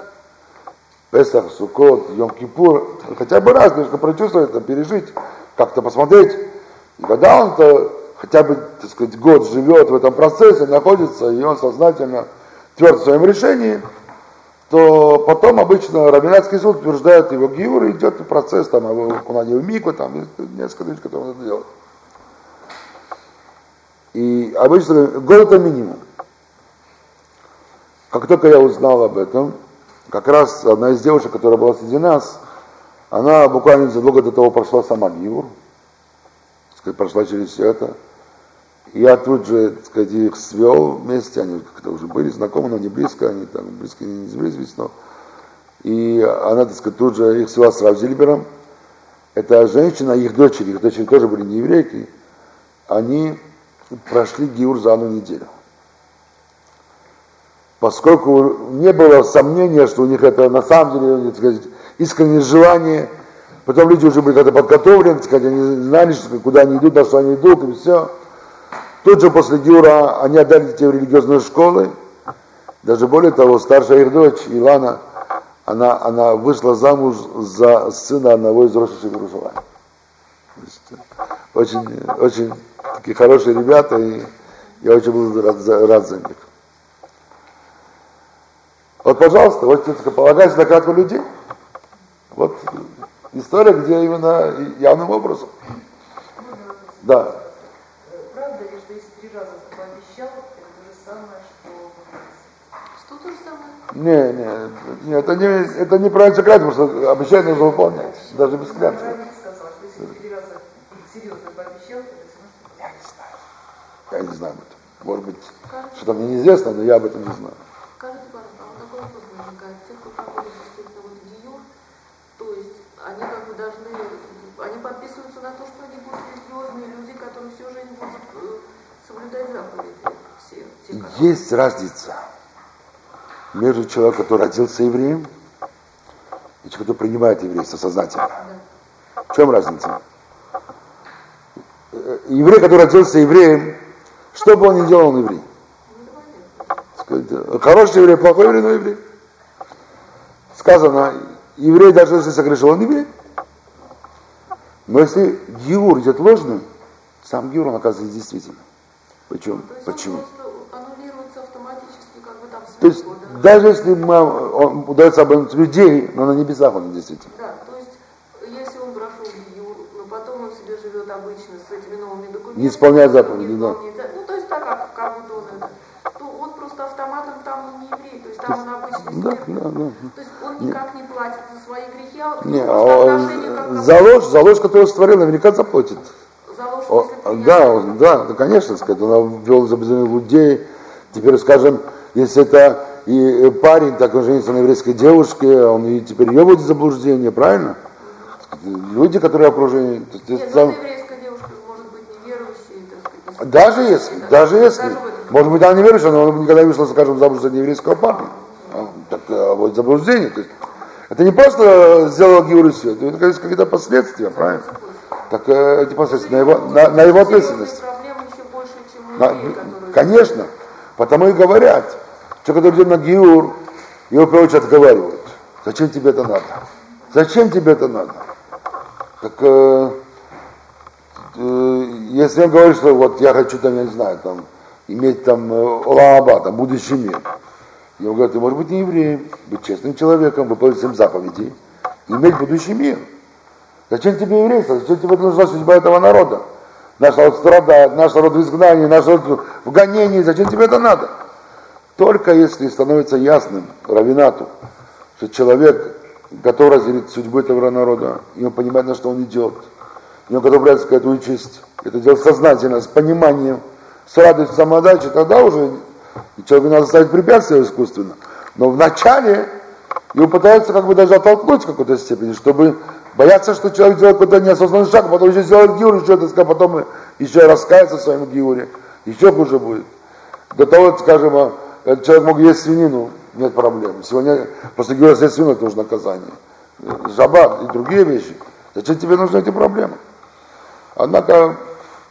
Песах, Суккот, Йом-Кипур. Хотя бы раз, нужно прочувствовать, пережить, как-то посмотреть. И когда он хотя бы, так сказать, год живет в этом процессе, находится, и он сознательно тверд в своем решении, то потом обычно Раввинатский суд утверждает его гиюр, и идет процесс, там, его выполнение в микве, там, несколько вещей, которые он это делает. И обычно год это минимум. Как только я узнал об этом, как раз одна из девушек, которая была среди нас, она буквально задолго до того прошла сама гиюр, прошла через все это. Я тут же, так сказать, их свел вместе, они как-то уже были знакомы, но не близко, они там близко не сблизились, но... И она, так сказать, тут же их свела с Рав Зильбером. Это женщина, их дочери тоже были не еврейки, они прошли гиюр за одну неделю. Поскольку не было сомнения, что у них это на самом деле, так сказать, искреннее желание. Потом люди уже были как-то подготовлены, так сказать, они знали, что, куда они идут, на что они идут, и все. Тут же после гиюра они отдали детей в религиозные школы. Даже более того, старшая их дочь, Илана, она вышла замуж за сына одного из рожащих Иерушалаима. Очень, очень такие хорошие ребята, и я очень был рад за них. Вот, пожалуйста, вот полагается на кратко людей. Вот история, где именно явным образом. Да. Правда ли, что если 3 раза ты пообещал, это то же самое, что... Что то же самое? Не, это не правильно клятва, потому что обещание нужно выполнять, даже без клятвы. Я сказала, что если 3 раза серьезно пообещал, то это все. Я не знаю об этом. Может быть, что-то мне неизвестно, но я об этом не знаю. Скажите, пожалуйста, а вот такой вопрос возникает. Те, кто проходит действительно вот гиюр, то есть они как бы должны, они подписываются на то, что они будут религиозные люди, которые всю жизнь будут соблюдать заповеди. Все, есть разница между человеком, который родился евреем, и человеком, который принимает еврейство сознательно. Да. В чем разница? Еврей, который родился евреем, что бы он ни делал, он еврей. Хороший еврей, плохой еврей, но еврей. Сказано, еврей, даже если согрешил, он еврей. Но если гиюр идет ложным, сам гиюр, он оказывается действительным. Почему? Почему? Аннулируется автоматически, как бы там смешно. То есть, да? Даже если он удается обмануть людей, но на небесах он действительно. Да, то есть, если он прошел гиюр, но потом он себе живет обычно с этими новыми документами. Не исполняет заповеди, да. Ну, то есть, так, как бы должен. То он просто автоматом там не еврей, то есть, там он обычный смертный. Да. То есть, он никак не платит за свои грехи, за ложь, которую створил, наверняка заплатит. За ложь, да, конечно, сказать, он ввел забезумных людей. Теперь, скажем, если это и парень, так он женится на еврейской девушке, он и теперь ее будет в заблуждение, правильно? Люди, которые окружены... еврейская девушка может быть неверующей, так сказать. Даже если. Может быть, она неверующая, но она никогда не вышла, скажем, замуж за нееврейского парня. Так будет заблуждение. То есть, это не просто сделал гиюр и все, это какие-то последствия, правильно? Так эти последствия на его ответственность. Проблемы еще больше, чем людей, конечно, потому и говорят. Человек, который идет на гиюр, его, короче, отговаривают. Зачем тебе это надо? как если он говорит, что вот я хочу там, я не знаю, там иметь там Олааба, там будущий мир. Я ему говорю, ты можешь быть не евреем, быть честным человеком, выполнить всем заповеди, иметь будущий мир. Зачем тебе еврейство? Зачем тебе нужна судьба этого народа? Наш народ страдает, наш народ в изгнании, наш народ в гонении. Зачем тебе это надо? Только если становится ясным равинату, что человек готов разделить судьбу этого народа, и он понимает, на что он идет, и он готов брать эту честь, это делать сознательно, с пониманием, с радостью, самоотдачей, тогда уже человеку надо ставить препятствия искусственно. Но вначале его пытаются как бы даже оттолкнуть в какой-то степени, чтобы бояться, что человек делает какой-то неосознанный шаг, потом еще сделает гиур, еще, так сказать, потом еще раскается в своем гиуре, еще хуже будет. До того, скажем, человек мог есть свинину, нет проблем. Сегодня после гиура съесть свинину, это уже наказание. Шаббат и другие вещи. Зачем тебе нужны эти проблемы? Однако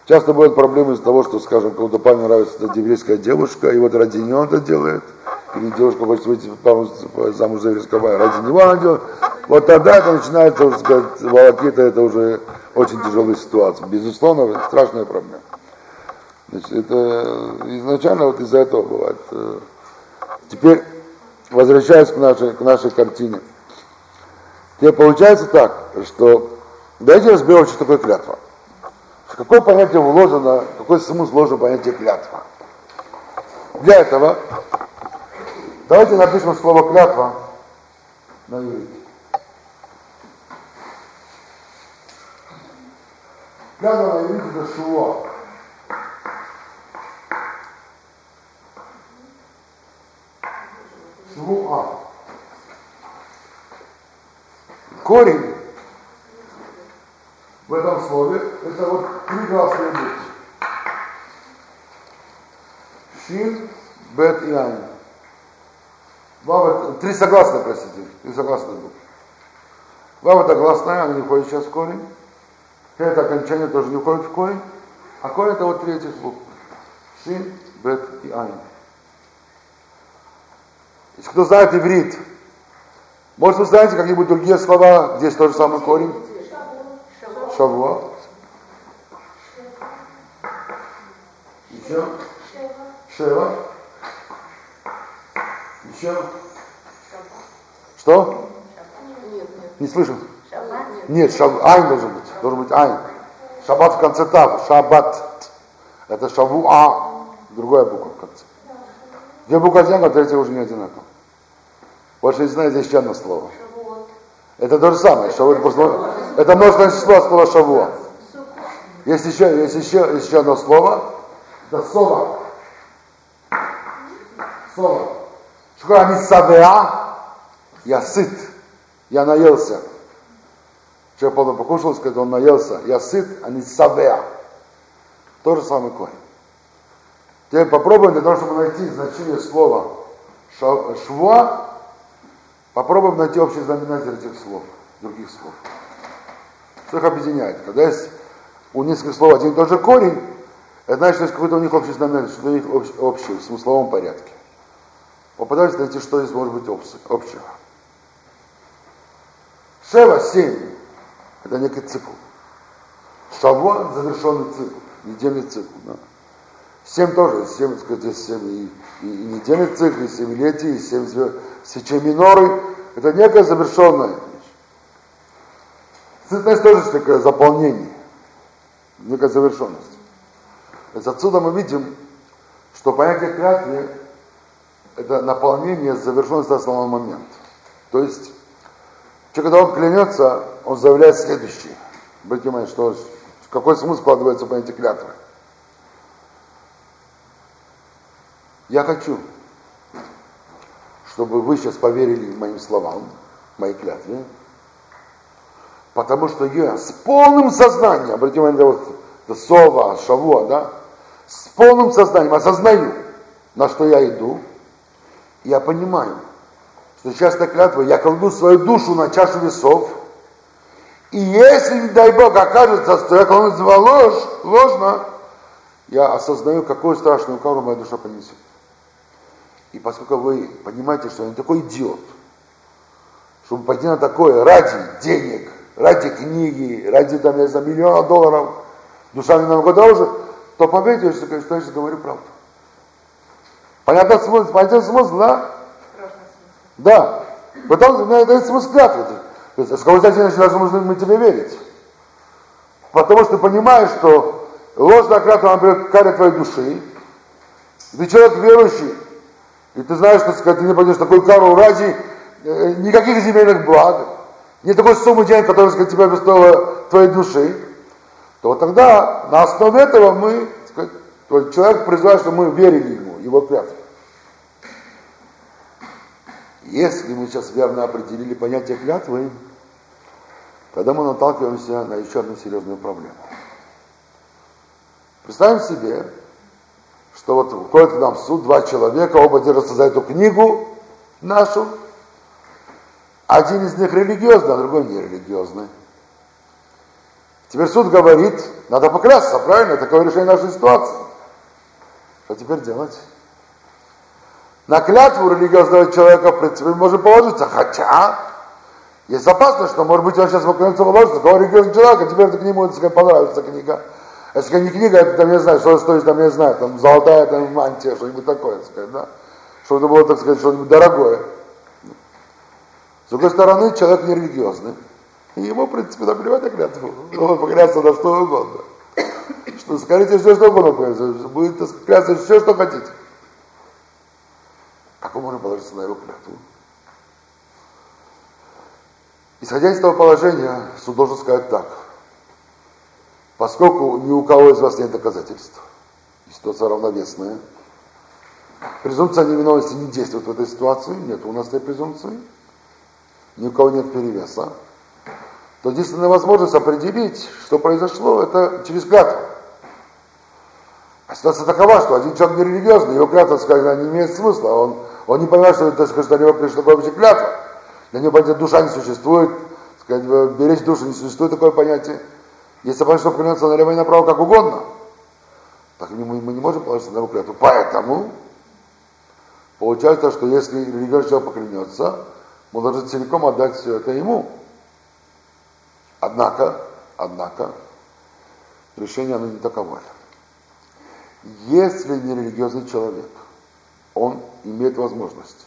часто бывают проблемы из-за того, что, скажем, кому-то парню нравится эта еврейская девушка, и вот ради нее он это делает, или девушка хочет выйти замуж за еврейского, ради него она делает. Вот тогда это начинается, так сказать, волокита, это уже очень тяжелая ситуация. Безусловно, страшная проблема. Значит, это изначально вот из-за этого бывает. Теперь, возвращаясь к нашей картине, теперь получается так, что давайте разберем, что такое клятва. Какое понятие вложено, какой смысл вложено в понятие клятва. Для этого давайте напишем слово клятва на иврите. Клятва на иврите это шуа. Шуа. Корень в этом слове это вот три гласные буквы. Шин, бет и айн. Три согласные, простите. Три согласные буквы. Вав это гласная, она не входит сейчас в корень. Хэ это окончание тоже не входит в корень. А корень это вот три этих букв. Шин, бет и айн. Если кто знает иврит, может вы знаете какие-нибудь другие слова, здесь тот же самый корень. Шавуа. Еще. Шева. Еще. Что? Нет. Не слышал? Шаббат. Нет, шаббат. Айн должен быть. Должен быть айн. Шаббат в конце тав. Шаббат. Это шавуа. Другая буква в конце. Две буквы одинаковые, третья уже не одинаковая. Больше не знаете еще одно слово. Это то же самое. Это множественное число от слова шавуа. Есть еще одно слово. Это сова. Сова. Что они савеа? Я сыт. Я наелся. Человек полно покушал, сказал, он наелся. Я сыт, они савеа. То же самое корень. Теперь попробуем для того, чтобы найти значение слова швуа. Попробуем найти общий знаменатель этих слов, других слов. Что их объединяет? Когда есть у нескольких слов один и тот же корень, это значит, что есть какой-то у них общий знаменатель, что у них общий, в смысловом порядке. Попытаюсь найти, что здесь может быть общего. Шева, 7, это некий цикл. Шавуа, завершенный цикл, недельный цикл. Да. 7 тоже, 7, так сказать, 7 и недельный цикл, и 7 летий, и 7 свечей миноры. Это некая завершенная вещь. Сытность тоже такое заполнение, некая завершенность. Отсюда мы видим, что понятие клятвы – это наполнение завершенности основного момента. То есть, человек, когда он клянется, он заявляет следующее. Обратите внимание, что какой смысл вкладывается в понятие клятвы? Я хочу, чтобы вы сейчас поверили моим словам, моей клятве, потому что я с полным сознанием, обратите внимание, вот сова, шавуа, да, с полным сознанием осознаю, на что я иду, я понимаю, что сейчас на клятву я кладу свою душу на чашу весов, и если, не дай Бог, окажется, что я кладу ложно, я осознаю, какую страшную кару моя душа понесет. И поскольку вы понимаете, что я не такой идиот, чтобы пойти на такое ради денег, ради книги, ради там, я знаю, $1 миллиона, душами намного дороже, то поверьте, что я говорю правду. Понятно смысл? Понятен смысл, да? Да. Потому что это смысл клятвы. То есть, с какой стати начинаешь, мы тебе верить. Потому что понимаешь, что ложная клятва, например, каря твоей души, ты человек верующий, и ты знаешь, что ты не пойдешь такую кару ради никаких земельных благ, не такой суммы денег, которая, сказать, тебя бы стоила твоей души, то тогда на основе этого мы, сказать, человек признает, что мы верили ему, его клятве. Если мы сейчас верно определили понятие клятвы, тогда мы наталкиваемся на еще одну серьезную проблему. Представим себе, что вот выходит к нам в суд 2 человека, оба держатся за эту книгу нашу. Один из них религиозный, а другой нерелигиозный. Теперь суд говорит, надо поклясться, правильно? Такое решение нашей ситуации. Что теперь делать? На клятву религиозного человека, в принципе, мы можем положиться, хотя есть опасность, что, может быть, он сейчас поклянется положиться, такого религиозного человека, теперь к нему, если понравится книга. Если не книга, это там, я знаю, что есть там, я знаю, там, золотая там, мантия, что-нибудь такое, так сказать, да? Чтобы это было, так сказать, что-нибудь дорогое. С другой стороны, человек нерелигиозный. И ему, в принципе, наплевать на клятву. Он покляться на что угодно. Что, скажите все, что угодно, будет кляться все, что хотите. Как можно положиться на его клятву? Исходя из того положения, суд должен сказать так. Поскольку ни у кого из вас нет доказательств, ситуация равновесная, презумпция невиновности не действует в этой ситуации, нет у нас этой презумпции, ни у кого нет перевеса, то единственная возможность определить, что произошло, это через клятву. А ситуация такова, что один человек нерелигиозный, его клятва, скажем, не имеет смысла, он не понимает, что это, скажем, для него пришла вообще клятва, для него понятие душа не существует, скажем, беречь душу не существует, такое понятие. Если понятно, что клянется налево и направо как угодно, так мы не можем положиться на его клятву. Поэтому получается, что если религиозный человек поклянется, мы должны целиком отдать все это ему. Однако, решение оно не таковое. Если нерелигиозный человек, он имеет возможность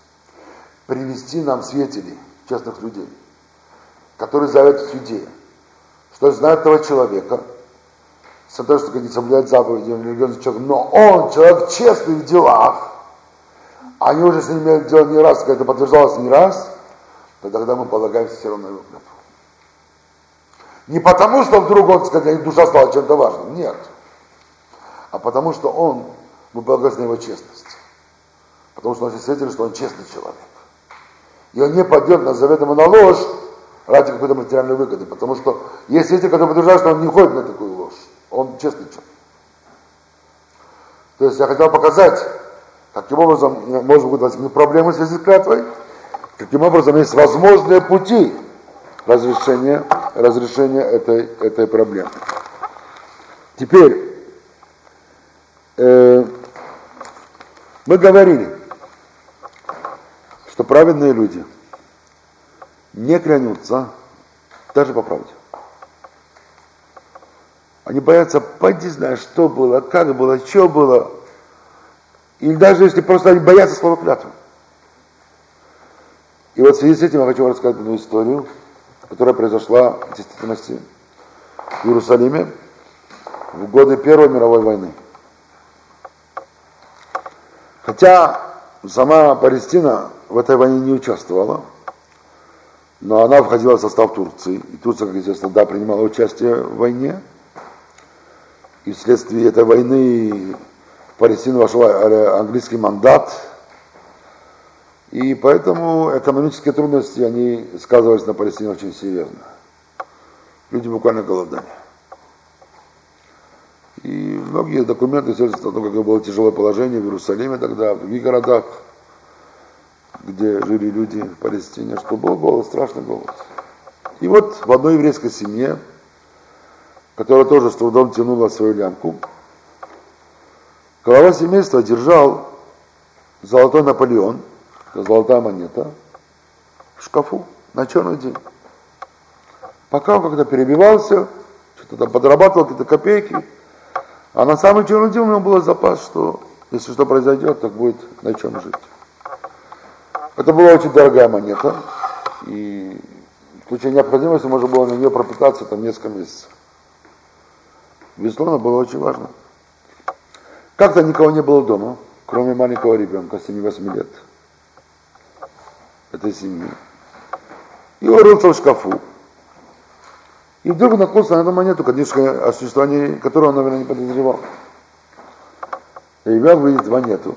привести нам свидетелей, честных людей, которые заявят в суде, что знает этого человека, с того, что не соблюдает заповеди, он религиозный человек, но он человек честный в делах, они уже с ним имеют дело не раз, когда это подтверждалось не раз, то тогда мы полагаемся все равно его клятву. Не потому, что вдруг он, сказать, для них душа стала чем-то важным, нет, а потому, что мы полагаемся на его честность, потому что наши свидетели, что он честный человек, и он не пойдет на заведомо на ложь, ради какой-то материальной выгоды, потому что есть свидетели, которые подтверждают, что он не ходит на такую ложь, он честный человек. То есть я хотел показать, каким образом может быть возникнуть проблемы в связи с клятвой, каким образом есть возможные пути разрешения этой проблемы. Теперь мы говорили, что праведные люди не клянутся даже по правде. Они боятся, поди знаешь, что было, как было, что было. И даже если просто они боятся слова клятвы. И вот в связи с этим я хочу вам рассказать одну историю, которая произошла в действительности в Иерусалиме в годы Первой мировой войны. Хотя сама Палестина в этой войне не участвовала, но она входила в состав Турции. И Турция, как известно, да, принимала участие в войне. И вследствие этой войны в Палестину вошел английский мандат. И поэтому экономические трудности, они сказывались на Палестине очень серьезно. Люди буквально голодали. И многие документы свидетельствуют о том, как было тяжелое положение в Иерусалиме тогда, в других городах, где жили люди в Палестине, что был голод, страшный голод. И вот в одной еврейской семье, которая тоже с трудом тянула свою лямку, глава семейства держал золотой Наполеон, золотая монета, в шкафу на черный день. пока он когда перебивался, что-то там подрабатывал, какие-то копейки. А на самый черный день у него был запас, что если что произойдет, так будет на чем жить. Это была очень дорогая монета, и в случае необходимости можно было на нее пропитаться там несколько месяцев. Безусловно, было очень важно. Как-то никого не было дома, кроме маленького ребенка, 7-8 лет. Этой семьи. И он рылся в шкафу. И вдруг наткнулся на эту монету, конечно, о существовании которой он, наверное, не подозревал. И ребенок видит монету.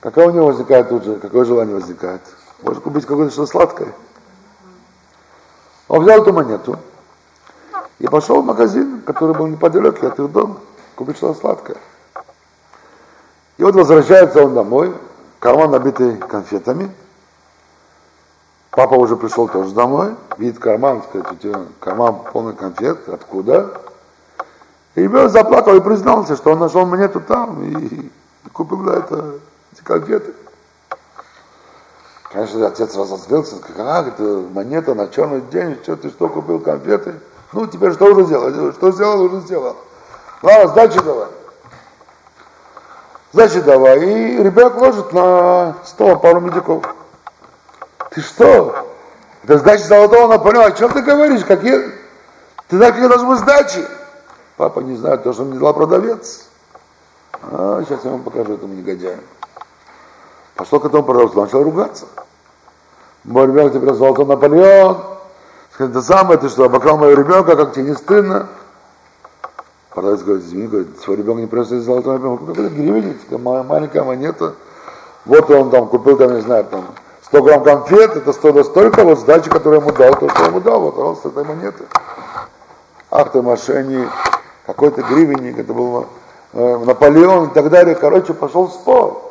Какое у него возникает тут же, какое желание возникает? Может купить какое-то что-то сладкое. Он взял эту монету и пошел в магазин, который был неподалеку от их дома, купить что-то сладкое. И вот возвращается он домой, карман набитый конфетами. Папа уже пришел тоже домой, видит карман, сказать, у тебя карман полный конфет, откуда? И ребенок заплакал и признался, что он нашел монету там и купил на это эти конфеты. Конечно, отец разозлился, как это монета на черный день, что ты что купил конфеты? Ну, теперь что уже делать? Что сделал, уже сделал. Ладно, сдачи давай. Сдачи давай. И ребенок ложит на стол пару медиков. Ты что? Это сдача золотого, она поняла, о чем ты говоришь? Какие? Ты знаешь, какие должны быть сдачи? Папа не знает, то, что мне дал продавец. А, сейчас я вам покажу этому негодяю. Пошел к этому продавцу, начал ругаться. Мой ребенок теперь золотой Наполеон. Сказал, ты самое, ты что, обокрал моего ребенка, как тебе не стыдно? Продавец говорит, извини, говорит, свой ребенок не принес из золотого Наполеона. Какой-то гривенник, маленькая монета. Вот он там купил, там, не знаю, там, 100 грамм конфет, это стоило столько, вот сдачи, которую ему дал, то, что ему дал, вот он с этой монеты. Ах ты, мошенник, какой-то гривенник, это был Наполеон и так далее. Короче, пошел спор.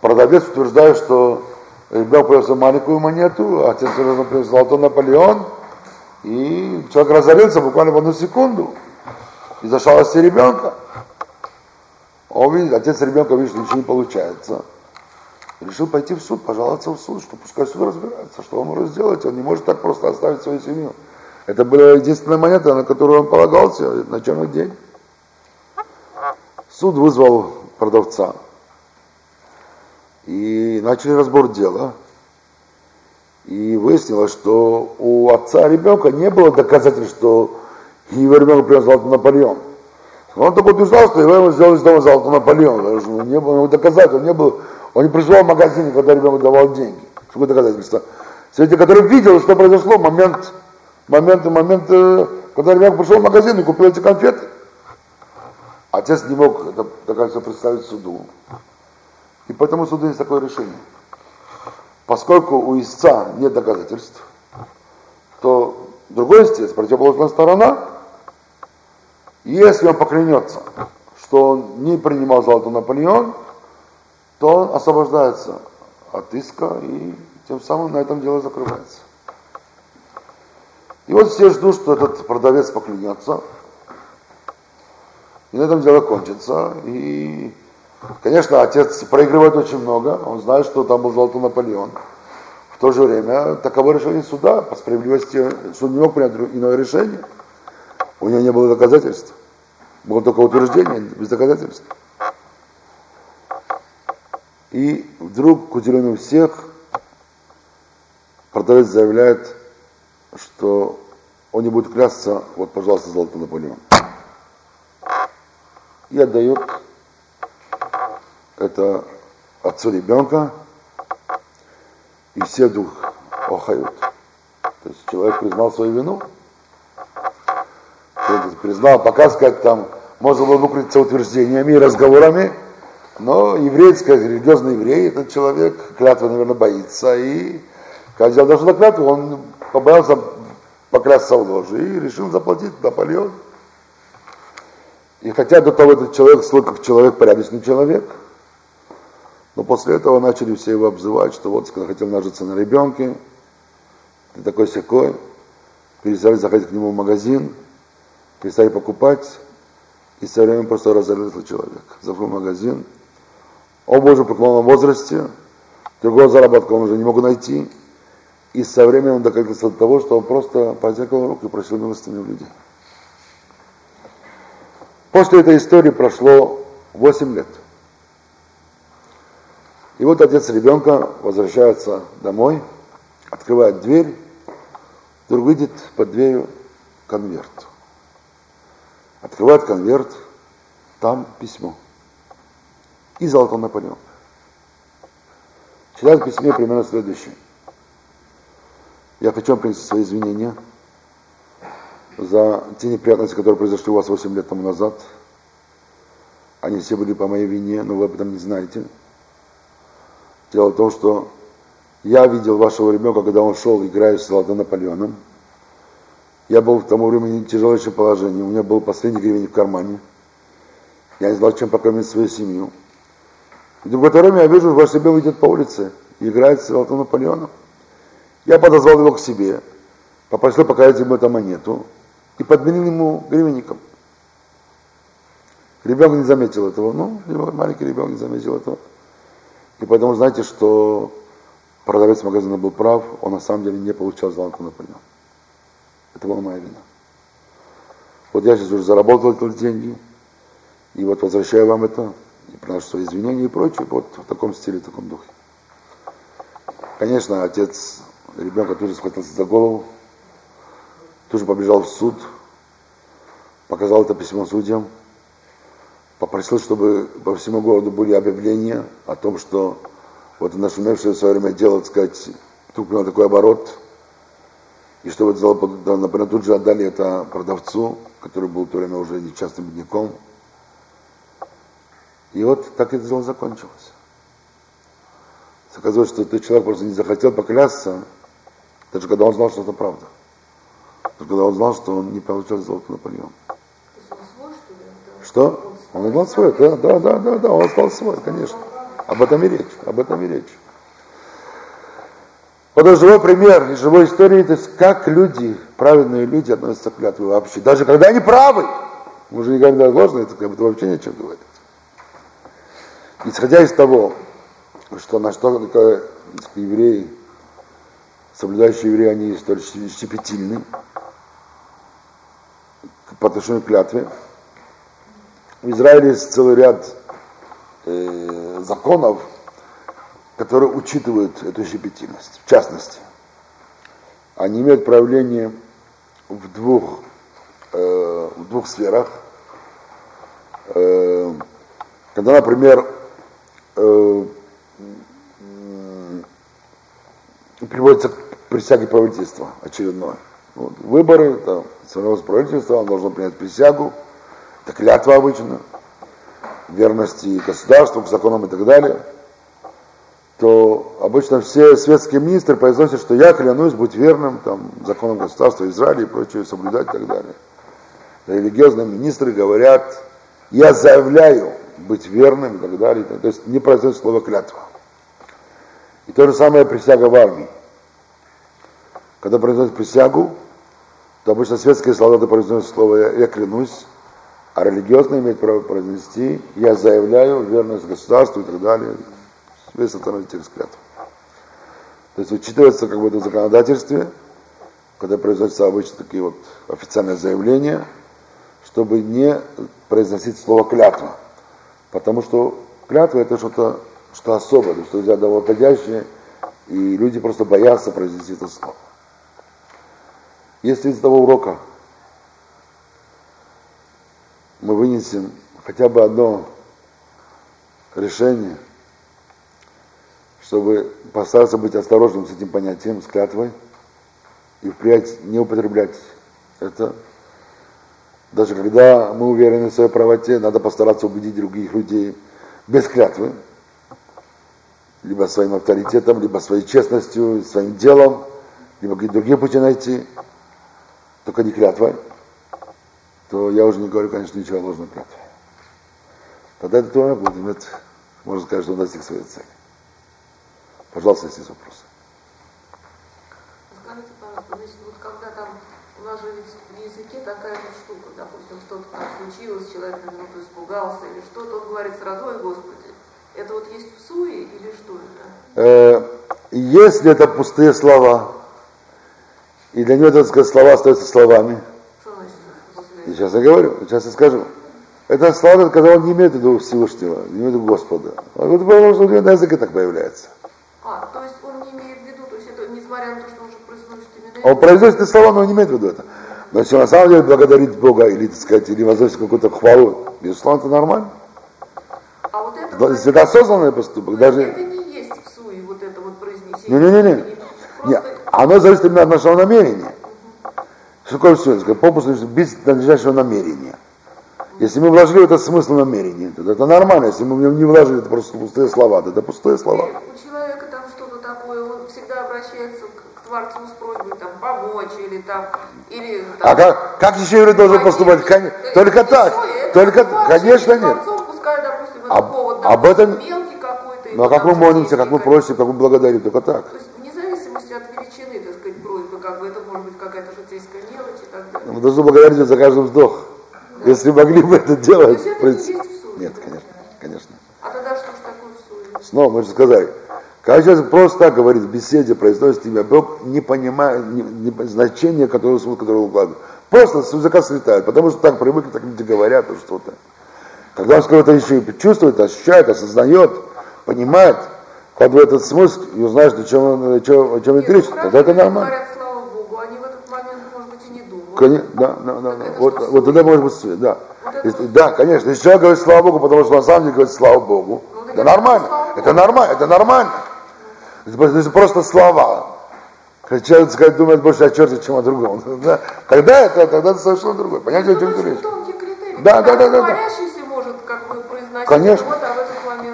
Продавец утверждает, что ребенок принес маленькую монету, а отец принес золотой Наполеон, и человек разорился буквально в одну секунду из-за шалости ребенка. Он видит, отец ребенка видит, что ничего не получается. Решил пойти в суд, пожаловаться в суд, что пускай суд разбирается, что он может сделать, он не может так просто оставить свою семью. Это была единственная монета, на которую он полагался на черный день. Суд вызвал продавца. И начали разбор дела. И выяснилось, что у отца ребенка не было доказательств, что его ребенок принес золотой Наполеон. Он только убеждал, что его сделали из дома золотой Наполеон. Не было доказательств, он не был... Он не пришел в магазин, когда ребенок давал деньги. Какое доказательство? Сегодня, который видел, что произошло, момент, когда ребенок пришел в магазин и купил эти конфеты. Отец не мог это доказательство представить суду. И поэтому суду есть такое решение. Поскольку у истца нет доказательств, то другой истец, противоположная сторона, если он поклянется, что он не принимал золотой Наполеон, то он освобождается от иска и тем самым на этом дело закрывается. И вот все ждут, что этот продавец поклянется, и на этом дело кончится. И, конечно, отец проигрывает очень много, он знает, что там был золотой Наполеон. В то же время таково решение суда, по справедливости суд не мог принять иное решение, у него не было доказательств, было только утверждение без доказательств. И вдруг, к удивлению всех, продавец заявляет, что он не будет клясться, вот, пожалуйста, золотой Наполеон. И отдает это отцу ребенка, и все вдруг охают. То есть человек признал свою вину. Признал, пока сказать, там, можно было выкрутиться утверждениями и разговорами, но еврейская, религиозный еврей, этот человек, клятвы, наверное, боится. И когда дело дошло до клятвы, он побоялся поклясться в ложь и решил заплатить Наполеон. И хотя до того этот человек слыл как человек, порядочный человек, но после этого начали все его обзывать, что вот хотел нажиться на ребенке, ты такой-сякой, перестали заходить к нему в магазин, перестали покупать, и со временем просто разорился человек. Зашел в магазин, он был уже в преклонном возрасте, другого заработка он уже не мог найти, И со временем он докатился до того, что он просто поднял руку и просил милостыню у людей. После этой истории прошло 8 лет. И вот отец ребенка возвращается домой, открывает дверь, вдруг видит под дверью конверт. Открывает конверт, там письмо. И золотой Наполеон. Читает в письме примерно следующее. Я хочу вам принести свои извинения за те неприятности, которые произошли у вас 8 лет тому назад. Они все были по моей вине, но вы об этом не знаете. Дело в том, что я видел вашего ребенка, когда он шел, играя с золотым Наполеоном. Я был в тому времени в тяжелейшем положении. У меня был последний гривень в кармане. Я не знал, чем покормить свою семью. И в это время я вижу, ваш ребенок идет по улице и играет с золотым Наполеоном. Я подозвал его к себе, попросил показать ему эту монету и подменил ему гривенником. Ребенок не заметил этого. Маленький ребенок не заметил этого. И поэтому знаете, что продавец магазина был прав, он на самом деле не получал золотого Наполеона. Это была моя вина. Вот я сейчас уже заработал эти деньги, и вот возвращаю вам это, и приношу свои извинения и прочее, вот в таком стиле, в таком духе. Конечно, отец ребенка тут же схватился за голову, тут же побежал в суд, показал это письмо судьям, попросил, чтобы по всему городу были объявления о том, что вот нашумевшее в свое время дело, так сказать, вдруг приняло такой оборот, и что вот например, тут же отдали это продавцу, который был в то время уже несчастным бедняком. И вот так это дело закончилось. Оказывается, что этот человек просто не захотел поклясться, даже когда он знал, что это правда. Даже когда он знал, что он не получил золотого Наполеона. Что? Он отдал свой, да, он отдал свой, конечно. Об этом и речь. Вот это живой пример, и живой истории, то есть как люди, праведные люди относятся к клятве вообще. Даже когда они правы, мы же не говорим, об этом вообще нечем говорить. Исходя из того, что на что только евреи, соблюдающие евреи, они столь щепетильны по отношению к клятве. В Израиле есть целый ряд законов, которые учитывают эту щепетильность. В частности, они имеют проявление в двух сферах. Когда, например, приводится к присяге правительства очередной. Вот, выборы, там, собралось правительство, оно должно принять присягу, это клятва обычно, верности государству, к законам и так далее. То обычно все светские министры произносят, что я клянусь быть верным там, законам государства Израиля и прочее, соблюдать и так далее. Религиозные министры говорят, я заявляю быть верным и так далее. То есть не произносит слово клятва. И то же самое присяга в армии. Когда произносят присягу, то обычно светские солдаты произносят слово «я клянусь», а религиозные имеют право произнести «я заявляю верность государству» и так далее. Весь остальной текст клятвы. То есть учитывается как будто в законодательстве, когда произносятся обычно такие вот официальные заявления, чтобы не произносить слово «клятва». Потому что клятва – это что-то особое, что взять доводящее, и люди просто боятся произнести это слово. Если из того урока мы вынесем хотя бы одно решение, чтобы постараться быть осторожным с этим понятием, с клятвой, и впредь не употреблять это. Даже когда мы уверены в своей правоте, надо постараться убедить других людей без клятвы, либо своим авторитетом, либо своей честностью, своим делом, либо какие-то другие пути найти, только не клятвой, то я уже не говорю, конечно, ничего о ложной клятве. Тогда этот урок будет иметь, можно сказать, что он достиг своей цели. Пожалуйста, если есть вопросы. Скажите, пожалуйста, значит, вот когда там у нас же ведь в языке такая же штука, допустим, что-то там случилось, человек на минуту испугался или что-то, он говорит сразу, ой, Господи. Это вот есть в суе или что это? Если это пустые слова, И для него эти слова остаются словами. Сейчас я говорю, сейчас я скажу. Это слова, когда он не имеет в виду Всевышнего, не имеет в виду Господа. Он говорит, потому что на языке так появляется. А, то есть он не имеет в виду, то есть это несмотря на то, что он уже произносит именно это? Он произносит эти слова, но он не имеет в виду это. Но если он на самом деле благодарит Бога или, так сказать, или возносит какую-то хвалу, безусловно, это нормально. А вот это... Если это осознанный поступок, даже... Это не есть в суе, вот это вот произнесение. Нет. Оно зависит именно от нашего намерения. Что такое все? Попусту без надлежащего намерения. Если мы вложили в это смысл намерения, то это нормально. Если мы в нем не вложили, это просто пустые слова. То это пустые слова. У человека там что-то такое, он всегда обращается к Творцу с просьбой там, помочь или там... Или, там а как еще еврей должен поступать? Только так. Только, конечно, нет. Пускай, допустим, этот повод, допустим, об этом... мелкий какой-то. Ну а как мы молимся, как мы просим, как мы благодарим, только так. То есть в зависимости от величины, так сказать, просьбы, как бы это может быть какая-то житейская мелочь и так далее. Мы должны благодарить за каждый вздох. Если могли бы это делать... То есть это не есть в суе? Нет, конечно. А тогда что же такое в суе? Снова, мы же сказали. Когда человек просто так говорит в беседе, произносит имя Бог, не понимает значения, которое он вкладывает. Просто с языка слетает, потому что так привыкли, так люди говорят, и что-то. Когда он что-то еще и чувствует, ощущает, осознает, понимает, как бы этот смысл, и узнаешь, о чем это речь, тогда это нормально. Да. Вот тогда может быть свет, да. Да, конечно. Если человек говорит слава Богу, потому что на самом деле говорит слава Богу, да нормально. Это нормально. Это просто слова. Когда человек сказать, думает больше о черте, чем о другом. Тогда это совершенно другое. Понимаете, о чем ты речь? Да. Говорящийся может как бы произносить. Конечно.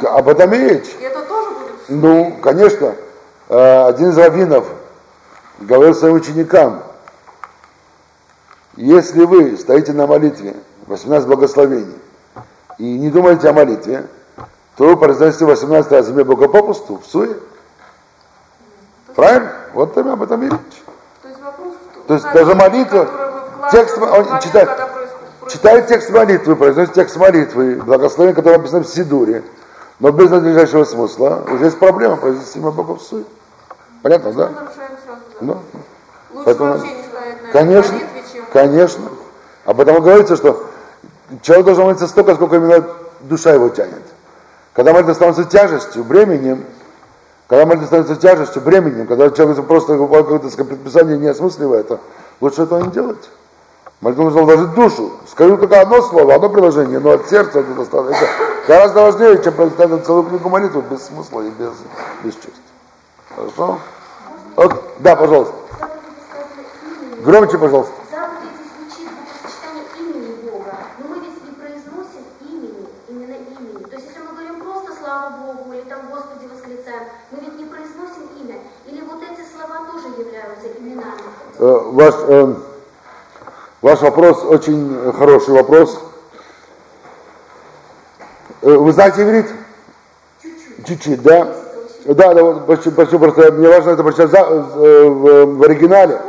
Об этом и речь. И это тоже будет? Ну, конечно. Один из раввинов говорил своим ученикам: если вы стоите на молитве, 18 благословений, и не думаете о молитве, то вы произносите 18 раз имя Бога попусту, в суе. Правильно? Вот об этом и речь. То есть даже молитва, текст, он читает текст молитвы, произносит текст молитвы, благословение, которое написано в Сидуре, но без надлежащего смысла, уже есть проблема произнести имя Бога в суе. Понятно, да? Ну. Лучше вообще не стоять на молитве. Конечно. А потому говорится, что человек должен молиться столько, сколько именно душа его тянет. Когда молитва становится тяжестью, бременем, когда человек просто какое-то предписание не осмысливает, то лучше этого не делать. Молитва нужно вложить душу. Скажу только одно слово, одно предложение, но от сердца это достаточно. Гораздо важнее, чем прочитать целую книгу молитвы без смысла и без чувств. Хорошо? Окей. Да, пожалуйста. Громче, пожалуйста. Ваш вопрос очень хороший вопрос. Вы знаете иврит? Чуть-чуть, да? Да, вот почему просто мне важно это прочитать в оригинале.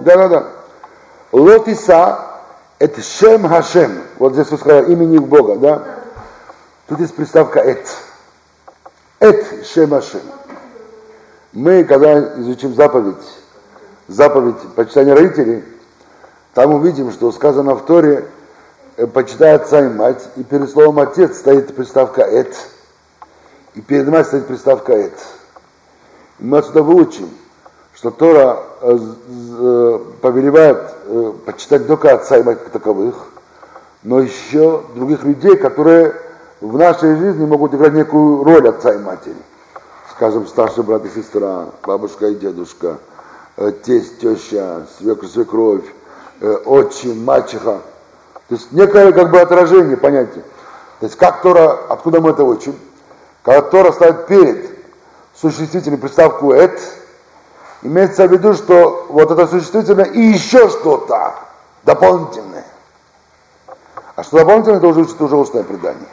Да. Лотиса эт шем хашем. Вот здесь вы сказали имени Бога, да? Тут есть приставка эт. Эт шем хашем. Мы, когда изучим заповедь почитания родителей, там увидим, что сказано в Торе: почитай отца и мать, и перед словом отец стоит приставка эт, и перед мать стоит приставка эт. Мы отсюда выучим, что Тора повелевает почитать только отца и мать как таковых, но еще других людей, которые в нашей жизни могут играть некую роль отца и матери. Скажем, старший брат и сестра, бабушка и дедушка, тесть, теща, свекр, свекровь, отчим, мачеха. То есть некое как бы отражение понятия. То есть как Тора, откуда мы это учим? Когда Тора ставит перед существительной приставку «эт», имеется в виду, что вот это существительное и еще что-то дополнительное. А что дополнительное, это уже устное предание.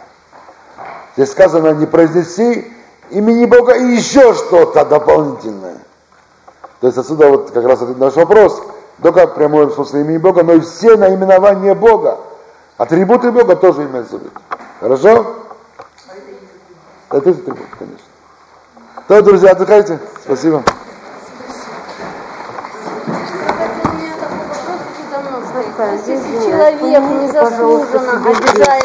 Здесь сказано: не произнеси имени Бога и еще что-то дополнительное. То есть отсюда вот как раз этот наш вопрос. Только в прямом смысле имени Бога, но и все наименования Бога. Атрибуты Бога тоже имеются в виду. Хорошо? Это атрибут, конечно. То, друзья, отдыхайте. Спасибо. Здесь человек незаслуженно обижает